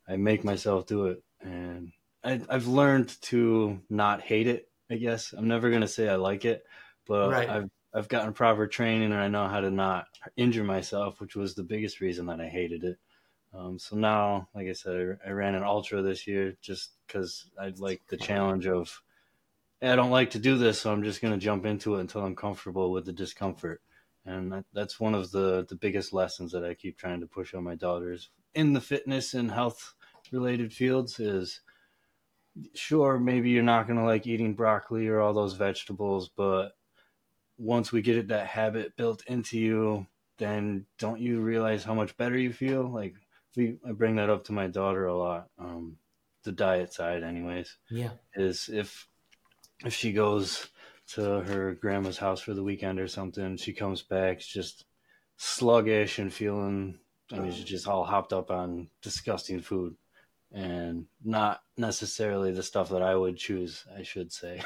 I make myself do it, and I, I've learned to not hate it. I guess I'm never gonna say I like it, but right. I've I've gotten proper training, and I know how to not injure myself, which was the biggest reason that I hated it. Um, so now, like I said, I, I ran an ultra this year just because I'd like the challenge of. I don't like to do this, so I'm just going to jump into it until I'm comfortable with the discomfort. And that, that's one of the, the biggest lessons that I keep trying to push on my daughters in the fitness and health related fields is sure, maybe you're not going to like eating broccoli or all those vegetables, but once we get it, that habit built into you, then don't you realize how much better you feel? Like we, I bring that up to my daughter a lot. Um, the diet side anyways, yeah, is if, If she goes to her grandma's house for the weekend or something, she comes back just sluggish and feeling, I mean, she's just all hopped up on disgusting food and not necessarily the stuff that I would choose, I should say.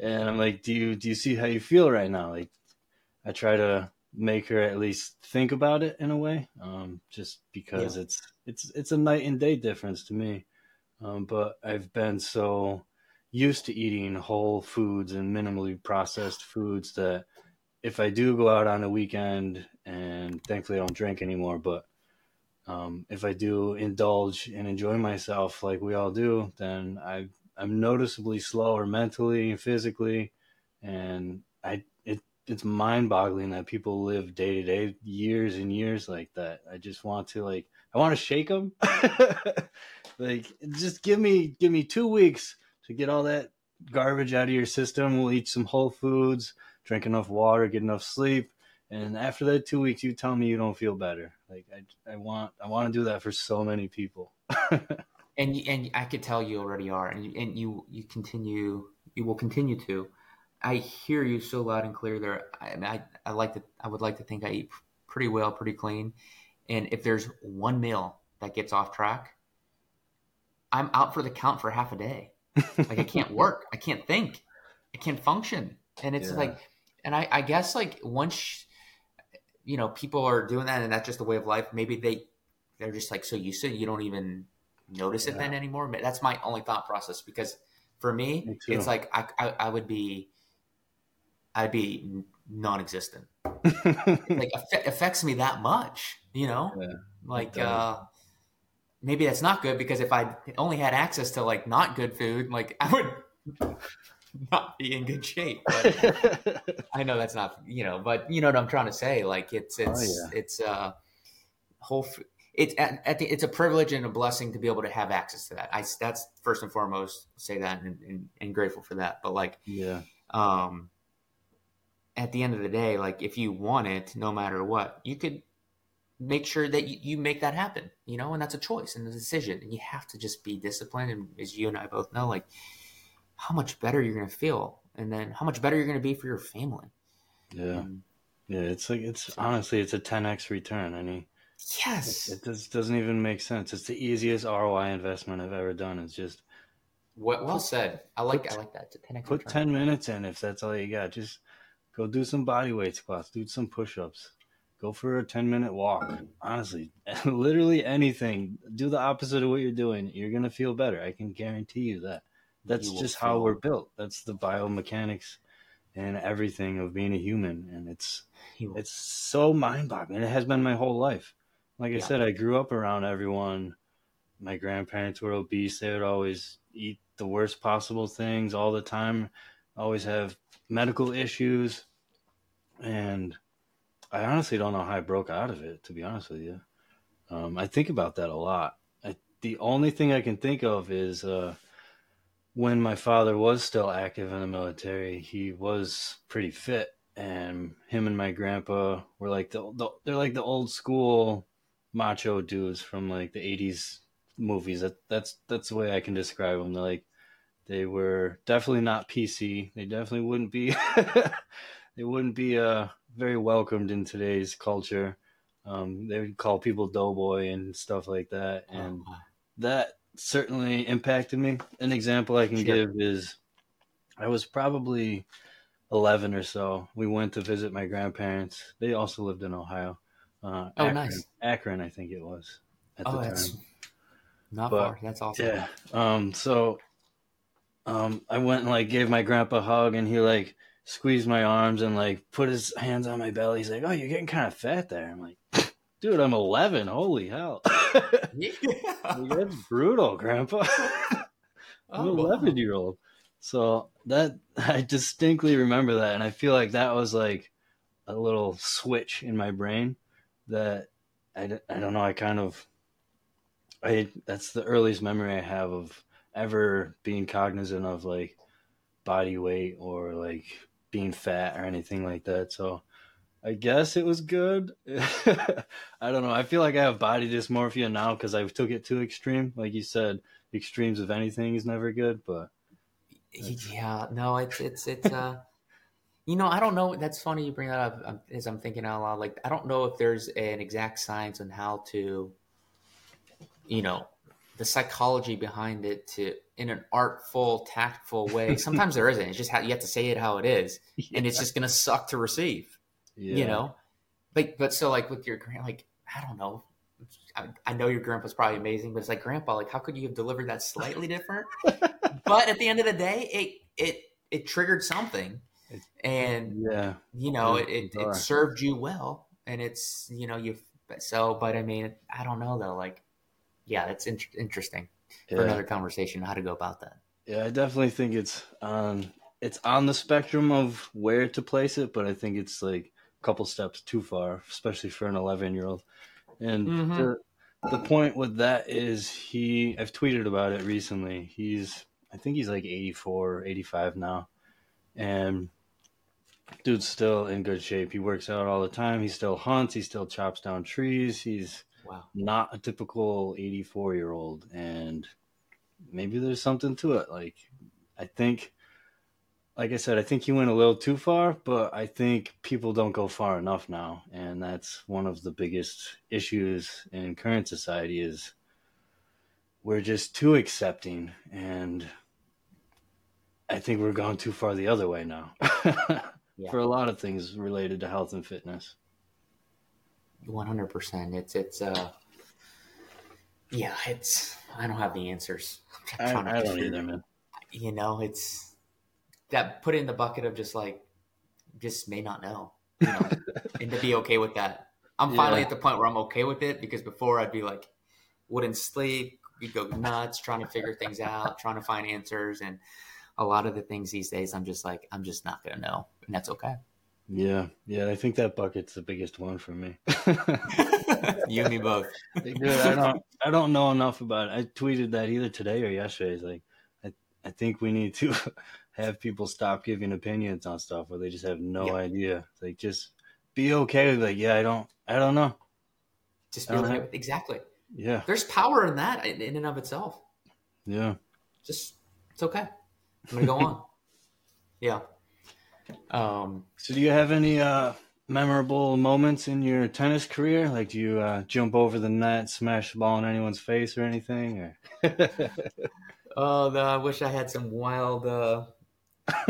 And I'm like, do you, do you see how you feel right now? Like I try to make her at least think about it in a way, um, just because yeah. it's, it's, it's a night and day difference to me. Um, but I've been so used to eating whole foods and minimally processed foods that if I do go out on a weekend, and thankfully I don't drink anymore, but Um, if I do indulge and enjoy myself like we all do, then I, I'm noticeably slower mentally and physically. And I, it, it's mind boggling that people live day to day, years and years like that. I just want to like, I want to shake them. Like, just give me, give me two weeks to get all that garbage out of your system. We'll eat some whole foods, drink enough water, get enough sleep. And after that two weeks, you tell me you don't feel better. Like I, I want, I want to do that for so many people. And and I could tell you already are, and and you you continue, you will continue to. I hear you so loud and clear there. I I, I like to, I would like to think I eat pretty well, pretty clean. And if there's one meal that gets off track, I'm out for the count for half a day. Like I can't work, I can't think, I can't function. And it's yeah. like, and I I guess like once. You know, people are doing that and that's just a way of life. Maybe they, they're just like so used to it, you don't even notice it yeah. then anymore. That's my only thought process, because for me, me it's like I, I, I would be, I'd be non-existent. It like aff- affects me that much, you know, yeah, like uh, maybe that's not good, because if I only had access to like not good food, like I would not be in good shape. But I know that's not, you know, but you know what I'm trying to say? Like it's, it's, oh, yeah. it's uh whole, it's at, at the, it's a privilege and a blessing to be able to have access to that. I, that's first and foremost, say that and, and, and grateful for that. But like, yeah. um, at the end of the day, like if you want it, no matter what, you could make sure that you, you make that happen, you know, and that's a choice and a decision, and you have to just be disciplined. And as you and I both know, like, how much better you're going to feel, and then how much better you're going to be for your family. Yeah. Um, yeah. It's like, it's honestly, it's a ten X return. I mean, yes, it, it just doesn't even make sense. It's the easiest R O I investment I've ever done. It's just what well said. I like, put, I like that. It's a ten X put return. ten minutes in. If that's all you got, just go do some body weight squats, do some push-ups, go for a ten minute walk. Honestly, literally anything, do the opposite of what you're doing. You're going to feel better. I can guarantee you that. That's just how we're built. That's the biomechanics and everything of being a human. And it's it's so mind-boggling. It has been my whole life. Like I yeah. said, I grew up around everyone. My grandparents were obese. They would always eat the worst possible things all the time, always have medical issues. And I honestly don't know how I broke out of it, to be honest with you. Um, I think about that a lot. I, the only thing I can think of is... Uh, when my father was still active in the military, he was pretty fit, and him and my grandpa were like the, the they're like the old school macho dudes from like the eighties movies. That that's that's the way I can describe them. They're like, they were definitely not P C. They definitely wouldn't be. They wouldn't be uh very welcomed in today's culture. Um, they would call people doughboy and stuff like that, and that. Certainly impacted me. An example I can sure. give is I was probably eleven or so. We went to visit my grandparents. They also lived in Ohio. Uh, oh, Akron, nice. Akron, I think it was at oh, the time. That's not but, far. That's awesome. Yeah. Um, so um, I went and like gave my grandpa a hug, and he like squeezed my arms and like put his hands on my belly. He's like, "Oh, you're getting kind of fat there." I'm like, dude, I'm eleven. Holy hell. Yeah. That's brutal, Grandpa. I'm an eleven-year-old. So that I distinctly remember that. And I feel like that was like a little switch in my brain that I, I don't know. I kind of, I that's the earliest memory I have of ever being cognizant of like body weight or like being fat or anything like that. So I guess it was good. I don't know. I feel like I have body dysmorphia now because I took it too extreme. Like you said, extremes of anything is never good, but. Yeah, no, it's, it's, it's, uh, you know, I don't know. That's funny you bring that up as I'm thinking out loud. Like, I don't know if there's an exact science on how to, you know, the psychology behind it to, in an artful, tactful way. Sometimes there isn't. It's just how you have to say it how it is. Yeah. And it's just going to suck to receive. Yeah. You know, like, but so like with your grand, like, I don't know, I, I know your grandpa's probably amazing, but it's like, Grandpa, like, how could you have delivered that slightly different? But at the end of the day, it, it, it triggered something, and, yeah, you know, it, it, it served you well. And it's, you know, you've But so, but I mean, I don't know though. Like, yeah, that's in- interesting for yeah. another conversation, how to go about that. Yeah, I definitely think it's um, it's on the spectrum of where to place it, but I think it's like a couple steps too far, especially for an eleven-year-old. And mm-hmm. the, the point with that is he – I've tweeted about it recently. He's – I think he's like eighty-four, eighty-five now. And dude's still in good shape. He works out all the time. He still hunts. He still chops down trees. He's wow. not a typical eighty-four-year-old. And maybe there's something to it. Like I think – like I said, I think he went a little too far, but I think people don't go far enough now. And that's one of the biggest issues in current society is we're just too accepting, and – I think we're going too far the other way now yeah. for a lot of things related to health and fitness. one hundred percent. It's, it's, uh, yeah, it's, I don't have the answers. I, I don't figure. either, man. You know, it's that put in the bucket of just like, just may not know, you know and to be okay with that. I'm finally yeah. at the point where I'm okay with it, because before I'd be like, wouldn't sleep. You'd go nuts trying to figure things out, trying to find answers. And, a lot of the things these days, I'm just like, I'm just not going to know. And that's okay. Yeah. Yeah. I think that bucket's the biggest one for me. You and me both. I don't, I don't know enough about it. I tweeted that either today or yesterday. It's like, I, I think we need to have people stop giving opinions on stuff where they just have no yep. idea. It's like, just be okay with like, yeah, I don't, I don't know. Just be okay. Have... Exactly. Yeah. There's power in that in and of itself. Yeah. Just, it's okay. I'm going to go on. Yeah. Um, so do you have any uh, memorable moments in your tennis career? Like, do you uh, jump over the net, smash the ball in anyone's face or anything? Or... oh, the, I wish I had some wild, uh,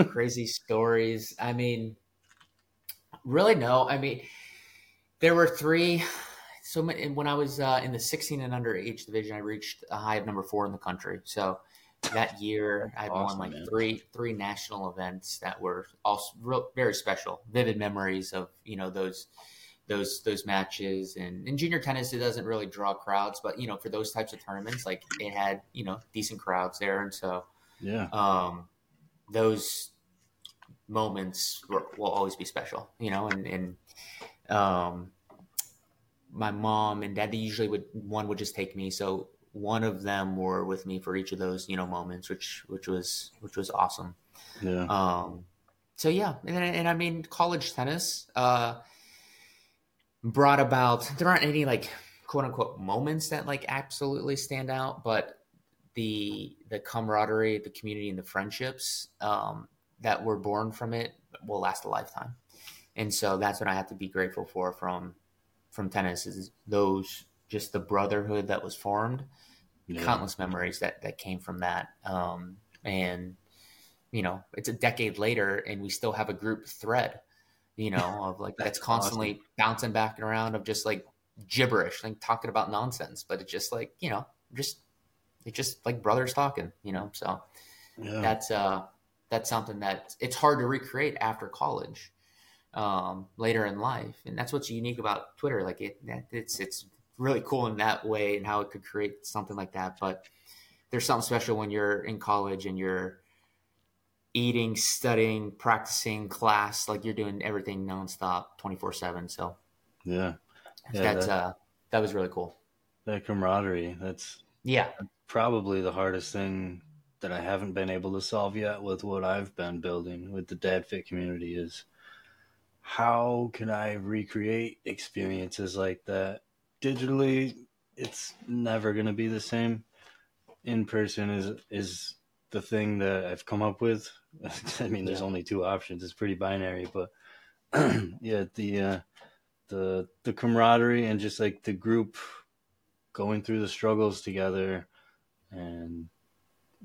crazy stories. I mean, really, no. I mean, there were three. So when I was uh, in the sixteen and under age division, I reached a high of number four in the country. So that year, I awesome, won like man. three three national events that were also real, very special. Vivid memories of you know those those those matches. And in junior tennis, it doesn't really draw crowds, but you know for those types of tournaments, like it had you know decent crowds there, and so yeah, um, those moments were, will always be special, you know. And and um, my mom and dad, they usually would one would just take me so. One of them were with me for each of those, you know, moments, which, which was, which was awesome. Yeah. Um, so yeah. And, and I mean, college tennis, uh, brought about, there aren't any like quote unquote moments that like absolutely stand out, but the, the camaraderie, the community and the friendships, um, that were born from it will last a lifetime. And so that's what I have to be grateful for from, from tennis is those, just the brotherhood that was formed, yeah. countless memories that, that came from that. Um, and, you know, it's a decade later and we still have a group thread, you know, of like, that's, that's constantly awesome. Bouncing back and around of just like gibberish, like talking about nonsense, but it's just like, you know, just, it's just like brothers talking, you know? So yeah. that's, uh, that's something that it's hard to recreate after college, um, later in life. And that's what's unique about Twitter. Like it, it's, it's, really cool in that way and how it could create something like that. But there's something special when you're in college and you're eating, studying, practicing class, like you're doing everything nonstop twenty-four seven. So yeah, yeah that's, that, uh, that was really cool. That camaraderie. That's yeah, probably the hardest thing that I haven't been able to solve yet with what I've been building with the Dad Fit community is how can I recreate experiences like that? Digitally, it's never going to be the same. In person is is the thing that I've come up with. I mean, there's yeah. only two options. It's pretty binary, but yeah, the uh, the the camaraderie and just like the group going through the struggles together, and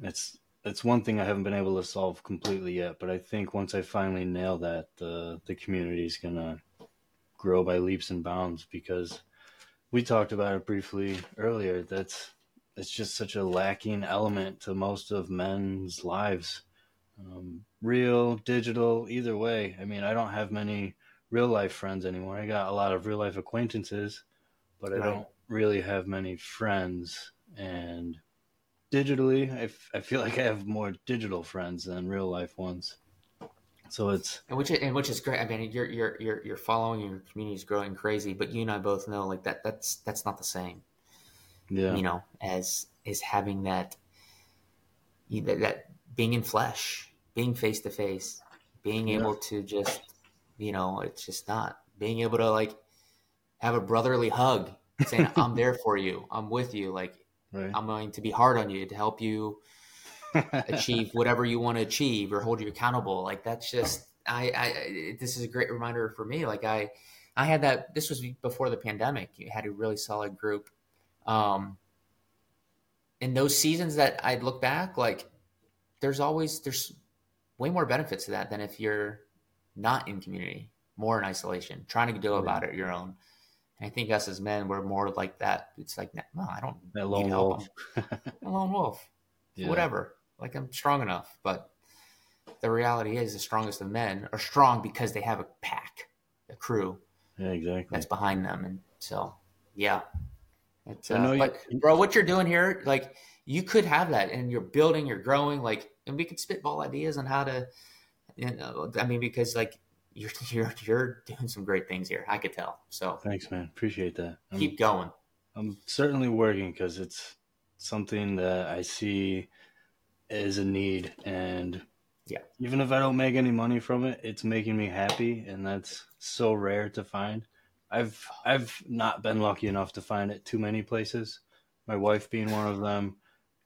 it's it's one thing I haven't been able to solve completely yet. But I think once I finally nail that, the the community is gonna grow by leaps and bounds because. We talked about it briefly earlier. That's it's just such a lacking element to most of men's lives, um, real, digital, either way. I mean, I don't have many real life friends anymore. I got a lot of real life acquaintances, but I right. don't really have many friends. And digitally, I, f- I feel like I have more digital friends than real life ones. So it's and which is, and which is great. I mean, you're you're you're you're following your community is growing crazy, but you and I both know like that that's that's not the same. Yeah, you know, as is having that that, that being in flesh, being face to face, being yeah. able to just you know, it's just not being able to like have a brotherly hug, saying I'm there for you, I'm with you, like right. I'm going to be hard on you to help you achieve whatever you want to achieve or hold you accountable. Like that's just, I, I, this is a great reminder for me. Like I, I had that, this was before the pandemic. You had a really solid group. Um, and those seasons that I'd look back, like there's always, there's way more benefits to that than if you're not in community, more in isolation, trying to go about it your own. And I think us as men, we're more like that. It's like, no, I don't that lone need help. Wolf. I'm a lone wolf, yeah. whatever. Like I'm strong enough, but the reality is the strongest of men are strong because they have a pack, a crew yeah, exactly. that's behind them. And so, yeah, it's uh, you- like, bro, what you're doing here, like you could have that and you're building, you're growing, like, and we could spitball ideas on how to, you know, I mean, because like you're, you're, you're doing some great things here. I could tell. So thanks, man. Appreciate that. I'm, keep going. I'm certainly working because it's something that I see is a need, and yeah, even if I don't make any money from it, it's making me happy, and that's so rare to find. I've I've not been lucky enough to find it too many places. My wife being one of them,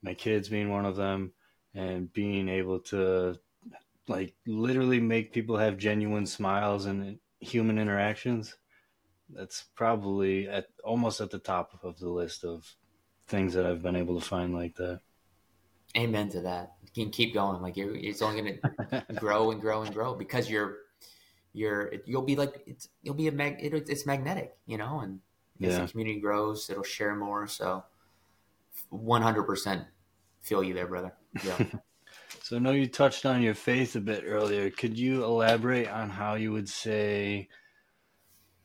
my kids being one of them, and being able to like literally make people have genuine smiles and human interactions. That's probably at almost at the top of the list of things that I've been able to find like that. Amen to that. You can keep going. Like you're, it's only going to grow and grow and grow because you're, you're, you'll be like, it's, you'll be a mag, it, it's magnetic, you know, and as yeah. the community grows, it'll share more. So one hundred percent feel you there, brother. Yeah. So I know you touched on your faith a bit earlier. Could you elaborate on how you would say,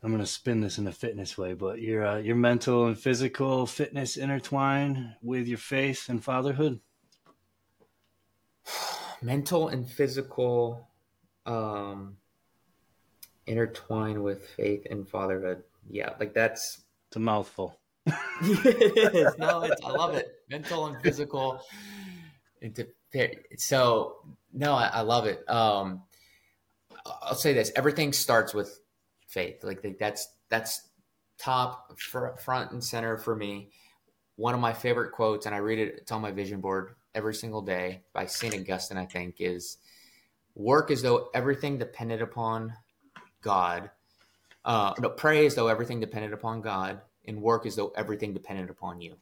I'm going to spin this in a fitness way, but your, uh, your mental and physical fitness intertwine with your faith and fatherhood? Mental and physical um, intertwine with faith and fatherhood. Yeah, like that's... It's a mouthful. It is. No, it's, I love it. Mental and physical. So, no, I, I love it. Um, I'll say this. Everything starts with faith. Like that's that's top, front and center for me. One of my favorite quotes, and I read it, it's on my vision board every single day by Saint Augustine, I think, is work as though everything depended upon God. Uh, no, pray as though everything depended upon God, and work as though everything depended upon you.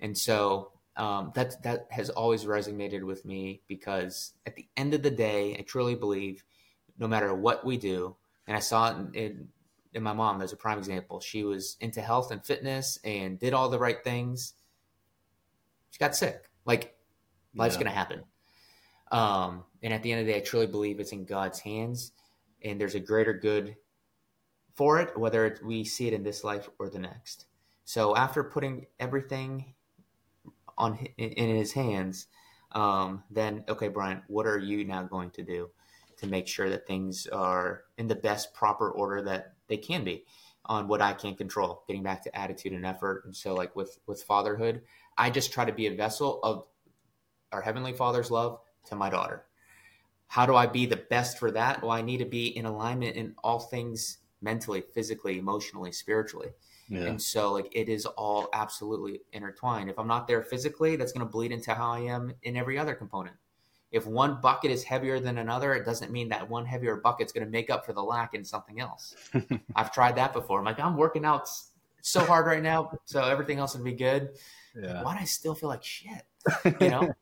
And so um, that that has always resonated with me because at the end of the day, I truly believe no matter what we do, and I saw it in, in, in my mom, there's a prime example. She was into health and fitness and did all the right things. She got sick. Like, life's yeah. going to happen. Um, and at the end of the day, I truly believe it's in God's hands and there's a greater good for it, whether it, we see it in this life or the next. So after putting everything on in, in his hands, um, then, okay, Bryant, what are you now going to do to make sure that things are in the best proper order that they can be on what I can control, getting back to attitude and effort. And so like with, with fatherhood, I just try to be a vessel of our Heavenly Father's love to my daughter. How do I be the best for that? Well, I need to be in alignment in all things mentally, physically, emotionally, spiritually. Yeah. And so like it is all absolutely intertwined. If I'm not there physically, that's going to bleed into how I am in every other component. If one bucket is heavier than another, it doesn't mean that one heavier bucket's going to make up for the lack in something else. I've tried that before. I'm like, I'm working out so hard right now, so everything else would be good. Yeah. Like, why do I still feel like shit? You know,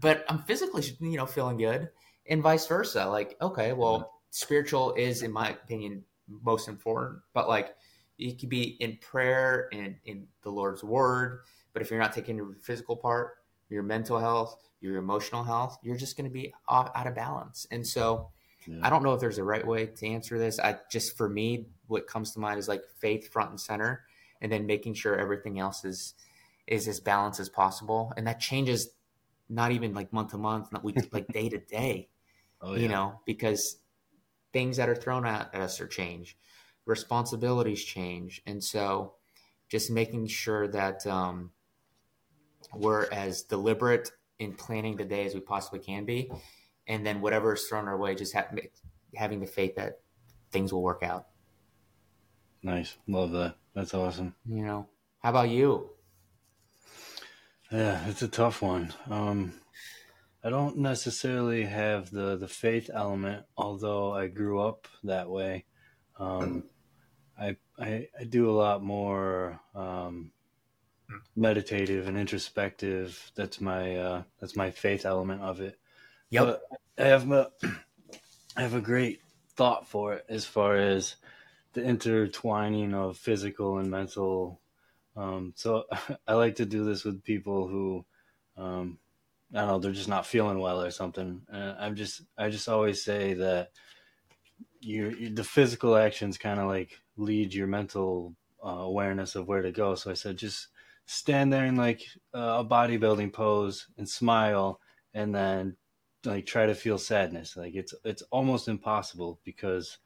but I'm physically, you know, feeling good, and vice versa. Like, okay, well, spiritual is, in my opinion, most important. But like, you could be in prayer and in the Lord's word, but if you're not taking your physical part, your mental health, your emotional health, you're just going to be off, out of balance. And so, yeah. I don't know if there's a right way to answer this. I just for me, what comes to mind is like faith front and center, and then making sure everything else is is as balanced as possible. And that changes not even like month to month, not week, like day to day, oh, yeah. you know, because things that are thrown at us are change, responsibilities change. And so just making sure that um, we're as deliberate in planning the day as we possibly can be. And then whatever is thrown our way, just ha- having the faith that things will work out. Nice. Love that. That's awesome. You know, how about you? Yeah, it's a tough one. Um, I don't necessarily have the, the faith element, although I grew up that way. Um, I, I I do a lot more um, meditative and introspective. That's my uh, that's my faith element of it. Yep. But I have a, I have a great thought for it as far as the intertwining of physical and mental. Um, so I like to do this with people who, um, I don't know, they're just not feeling well or something. And I'm just, I just always say that your, your the physical actions kind of like lead your mental uh, awareness of where to go. So I said, just stand there in like uh, a bodybuilding pose and smile, and then like try to feel sadness. Like it's, it's almost impossible because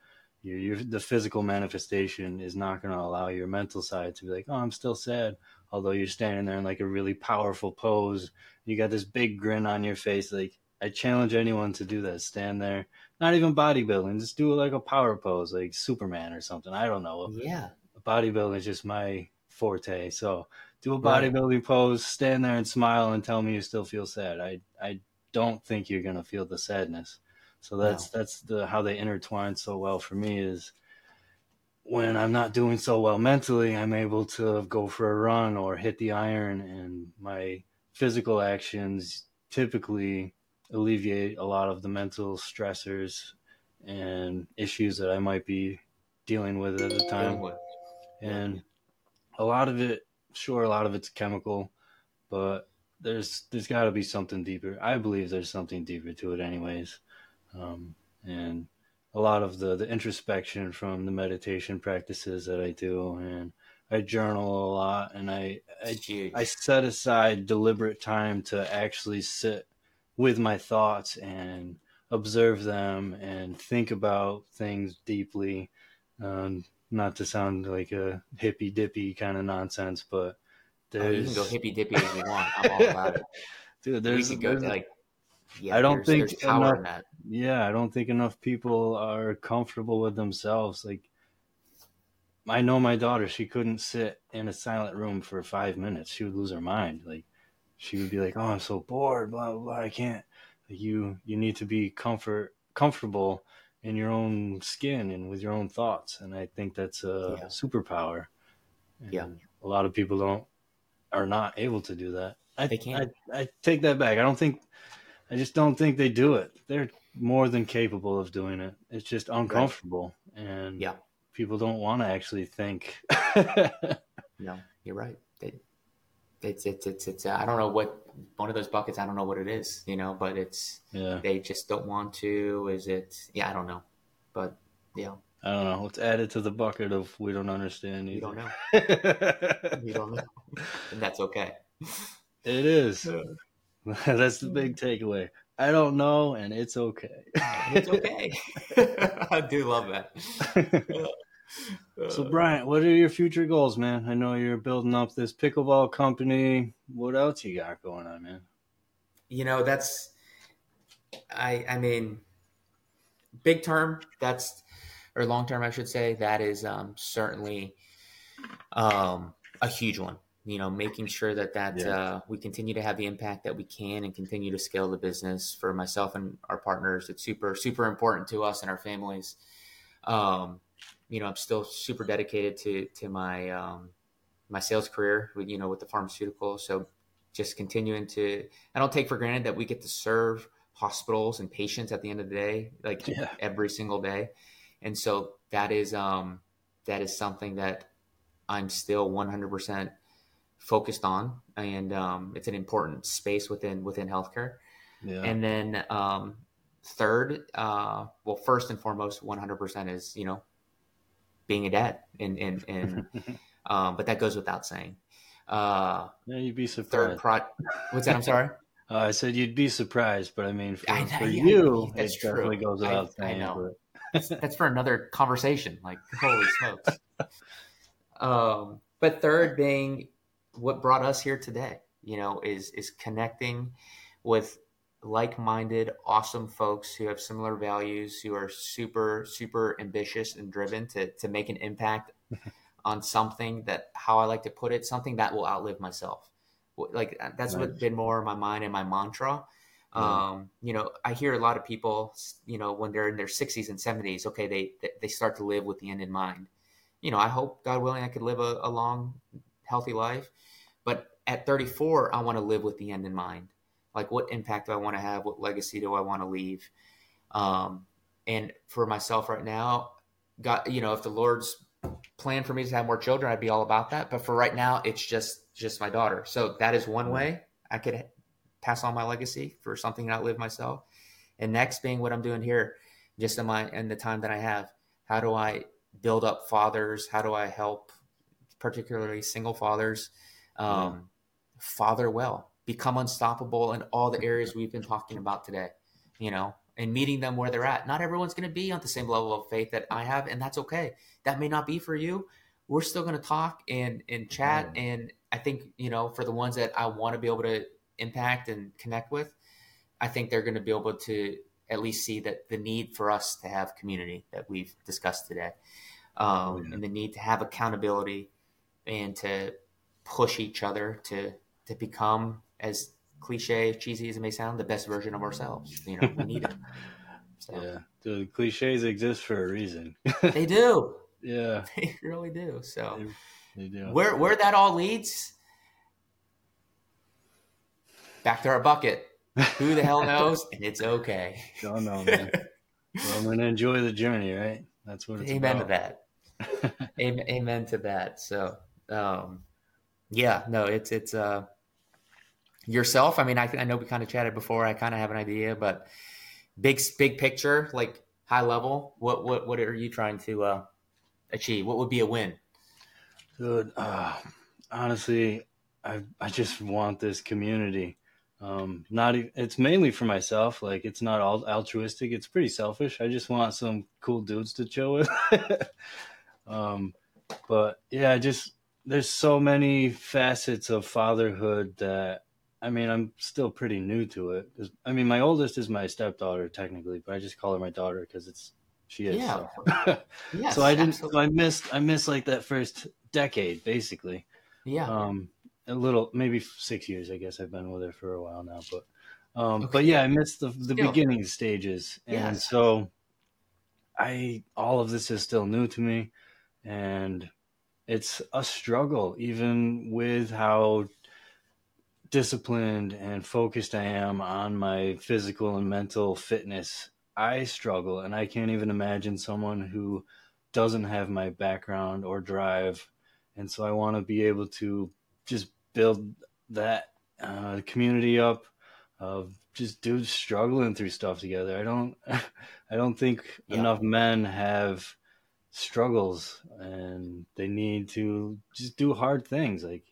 Your, your, the physical manifestation is not going to allow your mental side to be like, oh, I'm still sad. Although you're standing there in like a really powerful pose. You got this big grin on your face. Like, I challenge anyone to do that. Stand there. Not even bodybuilding. Just do like a power pose, like Superman or something. I don't know. Yeah. Bodybuilding is just my forte. So do a bodybuilding right. pose, stand there and smile and tell me you still feel sad. I, I don't think you're going to feel the sadness. So that's wow. that's the how they intertwine so well for me is when I'm not doing so well mentally, I'm able to go for a run or hit the iron, and my physical actions typically alleviate a lot of the mental stressors and issues that I might be dealing with at the time. And a lot of it, sure, a lot of it's chemical, but there's there's got to be something deeper. I believe there's something deeper to it anyways. Um, and a lot of the, the introspection from the meditation practices that I do, and I journal a lot, and I, I, I set aside deliberate time to actually sit with my thoughts and observe them and think about things deeply. Um, not to sound like a hippy dippy kind of nonsense, but there's oh, you can go hippy dippy if you want. I'm all about it. Dude, there's we can go to like, yeah, I don't there's, think, there's enough, that. yeah, I don't think enough people are comfortable with themselves. Like, I know my daughter, she couldn't sit in a silent room for five minutes. She would lose her mind. Like, she would be like, oh, I'm so bored, blah, blah, blah. I can't. Like, you, you need to be comfort, comfortable in your own skin and with your own thoughts. And I think that's a yeah. superpower. And yeah. a lot of people don't, are not able to do that. I, they can't. I, I take that back. I don't think... I just don't think they do it. They're more than capable of doing it. It's just uncomfortable. Right. And yeah. people don't want to actually think. No, you're right. It, it's, it's, it's, it's, uh, I don't know what one of those buckets, I don't know what it is, you know, but it's, yeah. they just don't want to, is it? Yeah. I don't know. But yeah. I don't know. Let's add it to the bucket of, we don't understand. Either. You don't know. You don't know. And that's okay. It is. Yeah. That's the big takeaway. I don't know, and it's okay. It's okay. I do love that. So, Bryant, what are your future goals, man? I know you're building up this pickleball company. What else you got going on, man? You know, that's – I I mean, big term, that's – or long term, I should say, that is um, certainly um, a huge one. You know, making sure that, that yeah. uh, we continue to have the impact that we can and continue to scale the business for myself and our partners. It's super, super important to us and our families. Um, you know, I'm still super dedicated to to my um, my sales career, you know, with the pharmaceutical. So just continuing to, I don't take for granted that we get to serve hospitals and patients at the end of the day, like yeah. every single day. And so that is um, that is something that I'm still one hundred percent focused on, and um, it's an important space within within healthcare. Yeah. And then um, third, uh, well, first and foremost, one hundred percent is, you know, being a dad and and and Um, but that goes without saying. Uh, yeah, you'd be surprised. Third pro- What's that? I'm sorry. Uh, I said you'd be surprised, but I mean, for, I know, for yeah, you, that's it true. Definitely goes without I, saying. I know. That's, that's for another conversation. Like, holy smokes. um, but third being what brought us here today, you know, is is connecting with like-minded, awesome folks who have similar values, who are super, super ambitious and driven to to make an impact on something that, how I like to put it, something that will outlive myself. Like that's nice. What's been more in my mind and my mantra. Yeah. Um, you know, I hear a lot of people, you know, when they're in their sixties and seventies, okay, they they start to live with the end in mind. You know, I hope, God willing, I could live a, a long, healthy life. But at thirty-four, I want to live with the end in mind. Like, what impact do I want to have? What legacy do I want to leave? Um, and for myself right now, God, you know, if the Lord's plan for me is to have more children, I'd be all about that. But for right now, it's just just my daughter. So that is one way I could pass on my legacy for something that I live myself. And next being what I'm doing here, just in my in the time that I have, how do I build up fathers? How do I help particularly single fathers um, father well? Become unstoppable in all the areas we've been talking about today, you know, and meeting them where they're at. Not everyone's going to be on the same level of faith that I have, and that's okay. That may not be for you. We're still going to talk and, and chat. Mm. And I think, you know, for the ones that I want to be able to impact and connect with, I think they're going to be able to at least see that the need for us to have community that we've discussed today, um, mm. and the need to have accountability and to push each other to, to become, as cliche, cheesy as it may sound, the best version of ourselves. You know, we need it. So. Yeah. Dude, cliches exist for a reason. They do. Yeah. They really do. So they, they do. Where, where that all leads, back to our bucket. Who the hell knows? And it's okay. Don't know, man. Well, I'm going to enjoy the journey, right? That's what it's Amen about. Amen to that. Amen, amen to that. So, um, yeah, no, it's, it's, uh, yourself. I mean, I, I know we kind of chatted before. I kind of have an idea, but big, big picture, like high level, what, what, what are you trying to uh, achieve? What would be a win? Dude, uh, honestly, I I just want this community. Um, not it's mainly for myself. Like, it's not all altruistic. It's pretty selfish. I just want some cool dudes to chill with. um, but yeah, I just there's so many facets of fatherhood that. I mean, I'm still pretty new to it. I mean, my oldest is my stepdaughter technically, but I just call her my daughter because it's she is. Yeah. So, yes, so I didn't. So I missed. I missed like that first decade, basically. Yeah. Um, a little, maybe six years. I guess I've been with her for a while now, but, um, okay. But yeah, I missed the the still. beginning stages, and yes. so I all of this is still new to me, and it's a struggle, even with how disciplined and focused I am on my physical and mental fitness. I struggle, and I can't even imagine someone who doesn't have my background or drive. And so I want to be able to just build that uh, community up of just dudes struggling through stuff together. I don't, I don't think yeah. enough men have struggles, and they need to just do hard things. Like,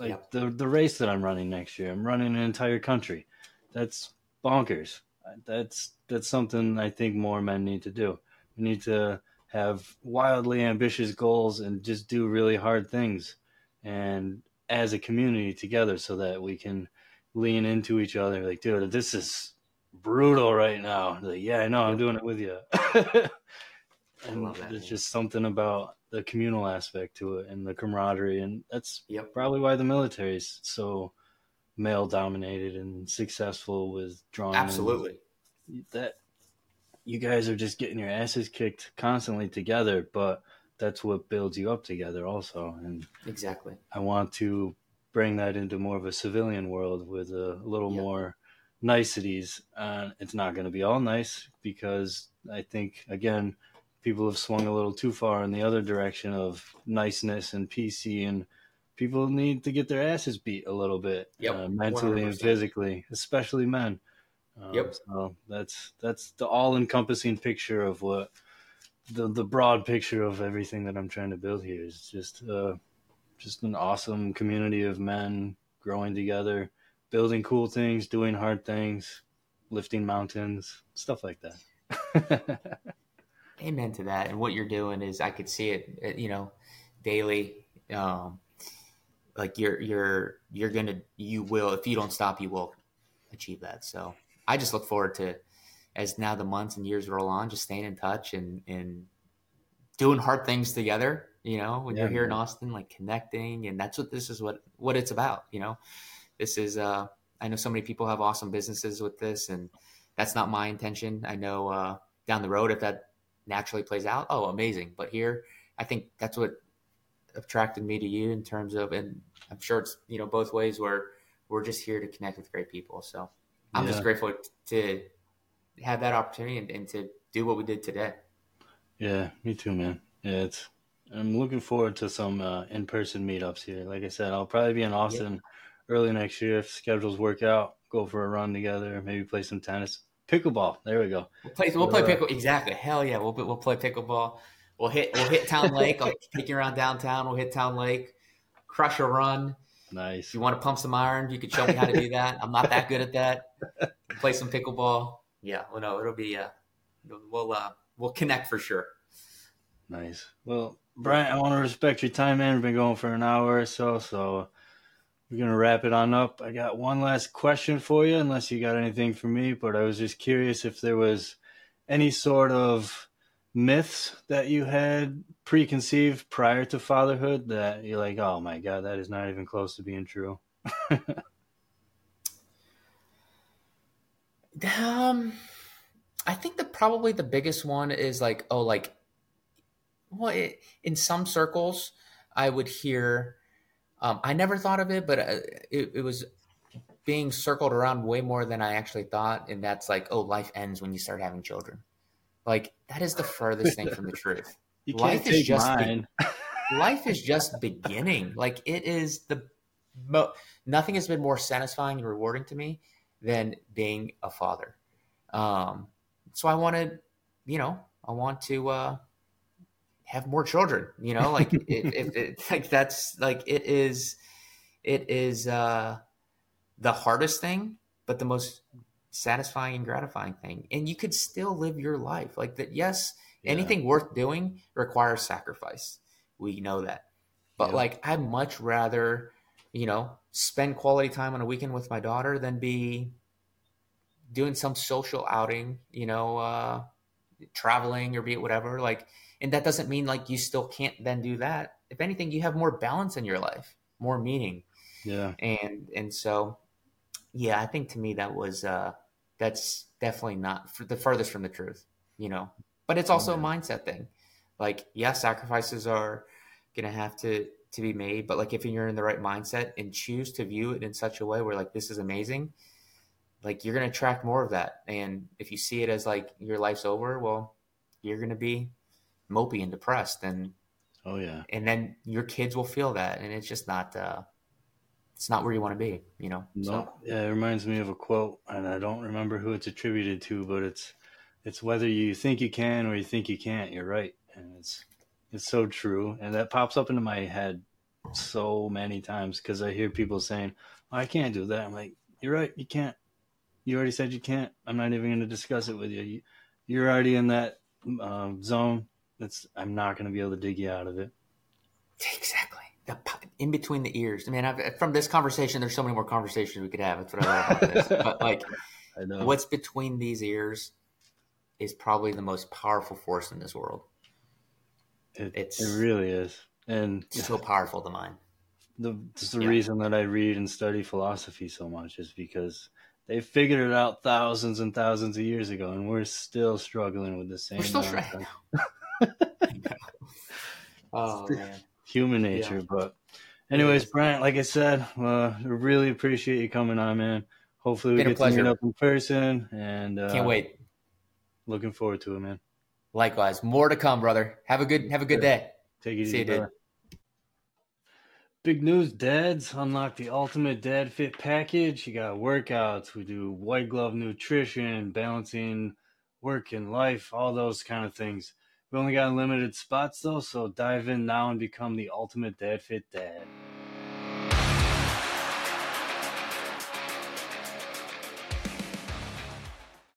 Like yep. the the race that I'm running next year, I'm running an entire country. That's bonkers. That's that's something I think more men need to do. We need to have wildly ambitious goals and just do really hard things, and as a community together, so that we can lean into each other. Like, dude, this is brutal right now. Like, yeah, I know. I'm doing it with you. And love that, there's man. Just something about the communal aspect to it and the camaraderie. And that's yep. probably why the military is so male dominated and successful with drawing. Absolutely. That you guys are just getting your asses kicked constantly together, but that's what builds you up together also. And exactly. I want to bring that into more of a civilian world with a little yep. more niceties. Uh, it's not going to be all nice because I think, again, people have swung a little too far in the other direction of niceness and P C, and people need to get their asses beat a little bit yep. uh, mentally one hundred percent and physically, especially men. Um, yep. So that's, that's the all encompassing picture of what the, the broad picture of everything that I'm trying to build here is just uh, just an awesome community of men growing together, building cool things, doing hard things, lifting mountains, stuff like that. Amen to that. And what you're doing is, I could see it, you know, daily. Um, like you're, you're, you're going to, you will, if you don't stop, you will achieve that. So I just look forward to, as now the months and years roll on, just staying in touch and, and doing hard things together, you know, when yeah, you're here man. in Austin, like connecting. And that's what, this is what, what it's about. You know, this is, uh, I know so many people have awesome businesses with this, and that's not my intention. I know, uh, down the road, if that naturally plays out, oh, amazing. But here, I think that's what attracted me to you in terms of, and I'm sure it's, you know, both ways, where we're just here to connect with great people. So I'm yeah. just grateful to have that opportunity and, and to do what we did today. Yeah, me too, man. Yeah, it's, I'm looking forward to some uh, in-person meetups here. Like I said, I'll probably be in Austin yeah. early next year if schedules work out, go for a run together, maybe play some tennis. Pickleball. There we go. We'll play, we'll play pickleball. Exactly. Hell yeah. We'll we'll play pickleball. We'll hit we'll hit Town Lake. I'll take you around downtown. We'll hit Town Lake. Crush a run. Nice. If you want to pump some iron, you could show me how to do that. I'm not that good at that. We'll play some pickleball. Yeah. Well, no, it'll be. Uh, we'll uh, we'll connect for sure. Nice. Well, Bryant, I want to respect your time, man. We've been going for an hour or so, so. We're going to wrap it on up. I got one last question for you, unless you got anything for me, but I was just curious if there was any sort of myths that you had preconceived prior to fatherhood that you're like, oh my God, that is not even close to being true. um, I think that probably the biggest one is like, oh, like, well, it, in some circles I would hear, Um, I never thought of it, but uh, it, it was being circled around way more than I actually thought. And that's like, oh, life ends when you start having children. Like, that is the furthest thing from the truth. You life, can't is just mine. Be- life is just beginning. Like, it is the mo- nothing has been more satisfying and rewarding to me than being a father. Um, so I want to, you know, I want to, uh, have more children, you know, like it, it, it, like that's like, it is, it is uh, the hardest thing, but the most satisfying and gratifying thing. And you could still live your life like that. Yes. Yeah. Anything worth doing requires sacrifice. We know that, but yeah. like, I'd much rather, you know, spend quality time on a weekend with my daughter than be doing some social outing, you know, uh, traveling or be it whatever, like, and that doesn't mean like you still can't then do that. If anything, you have more balance in your life, more meaning. Yeah. And, and so, yeah, I think to me that was, uh, that's definitely not for the furthest from the truth, you know, but it's also yeah. a mindset thing. Like, yeah, sacrifices are going to have to, to be made, but like, if you're in the right mindset and choose to view it in such a way where like, this is amazing, like you're going to attract more of that. And if you see it as like your life's over, well, you're going to be mopey and depressed, and oh yeah and then your kids will feel that, and it's just not uh it's not where you want to be, you know. No so. Yeah, it reminds me of a quote, and I don't remember who it's attributed to, but it's it's whether you think you can or you think you can't, you're right. And it's it's so true, and that pops up into my head so many times because I hear people saying, oh, I can't do that. I'm like, you're right, you can't. You already said you can't. I'm not even going to discuss it with you. you you're already in that um zone. That's, I'm not going to be able to dig you out of it. Exactly. The, in between the ears. I mean, I've, from this conversation, there's so many more conversations we could have. That's what I love about this. But like, I know. What's between these ears is probably the most powerful force in this world. It, it's, it really is. And it's so powerful to mine. The, it's the yeah. reason that I read and study philosophy so much is because they figured it out thousands and thousands of years ago, and we're still struggling with the same. We're still trying. Oh, man. Human nature. Yeah. But anyways, yeah. Bryant, like I said, uh, really appreciate you coming on, man. Hopefully we Been get to meet up in person, and uh, can't wait. Looking forward to it, man. Likewise, more to come, brother. Have a good, have a good day. Take it easy. See you, dude. Big news, dads. Unlock the ultimate dad fit package. You got workouts. We do white glove nutrition, balancing work and life, all those kind of things. We only got limited spots though, so dive in now and become the ultimate dad fit dad.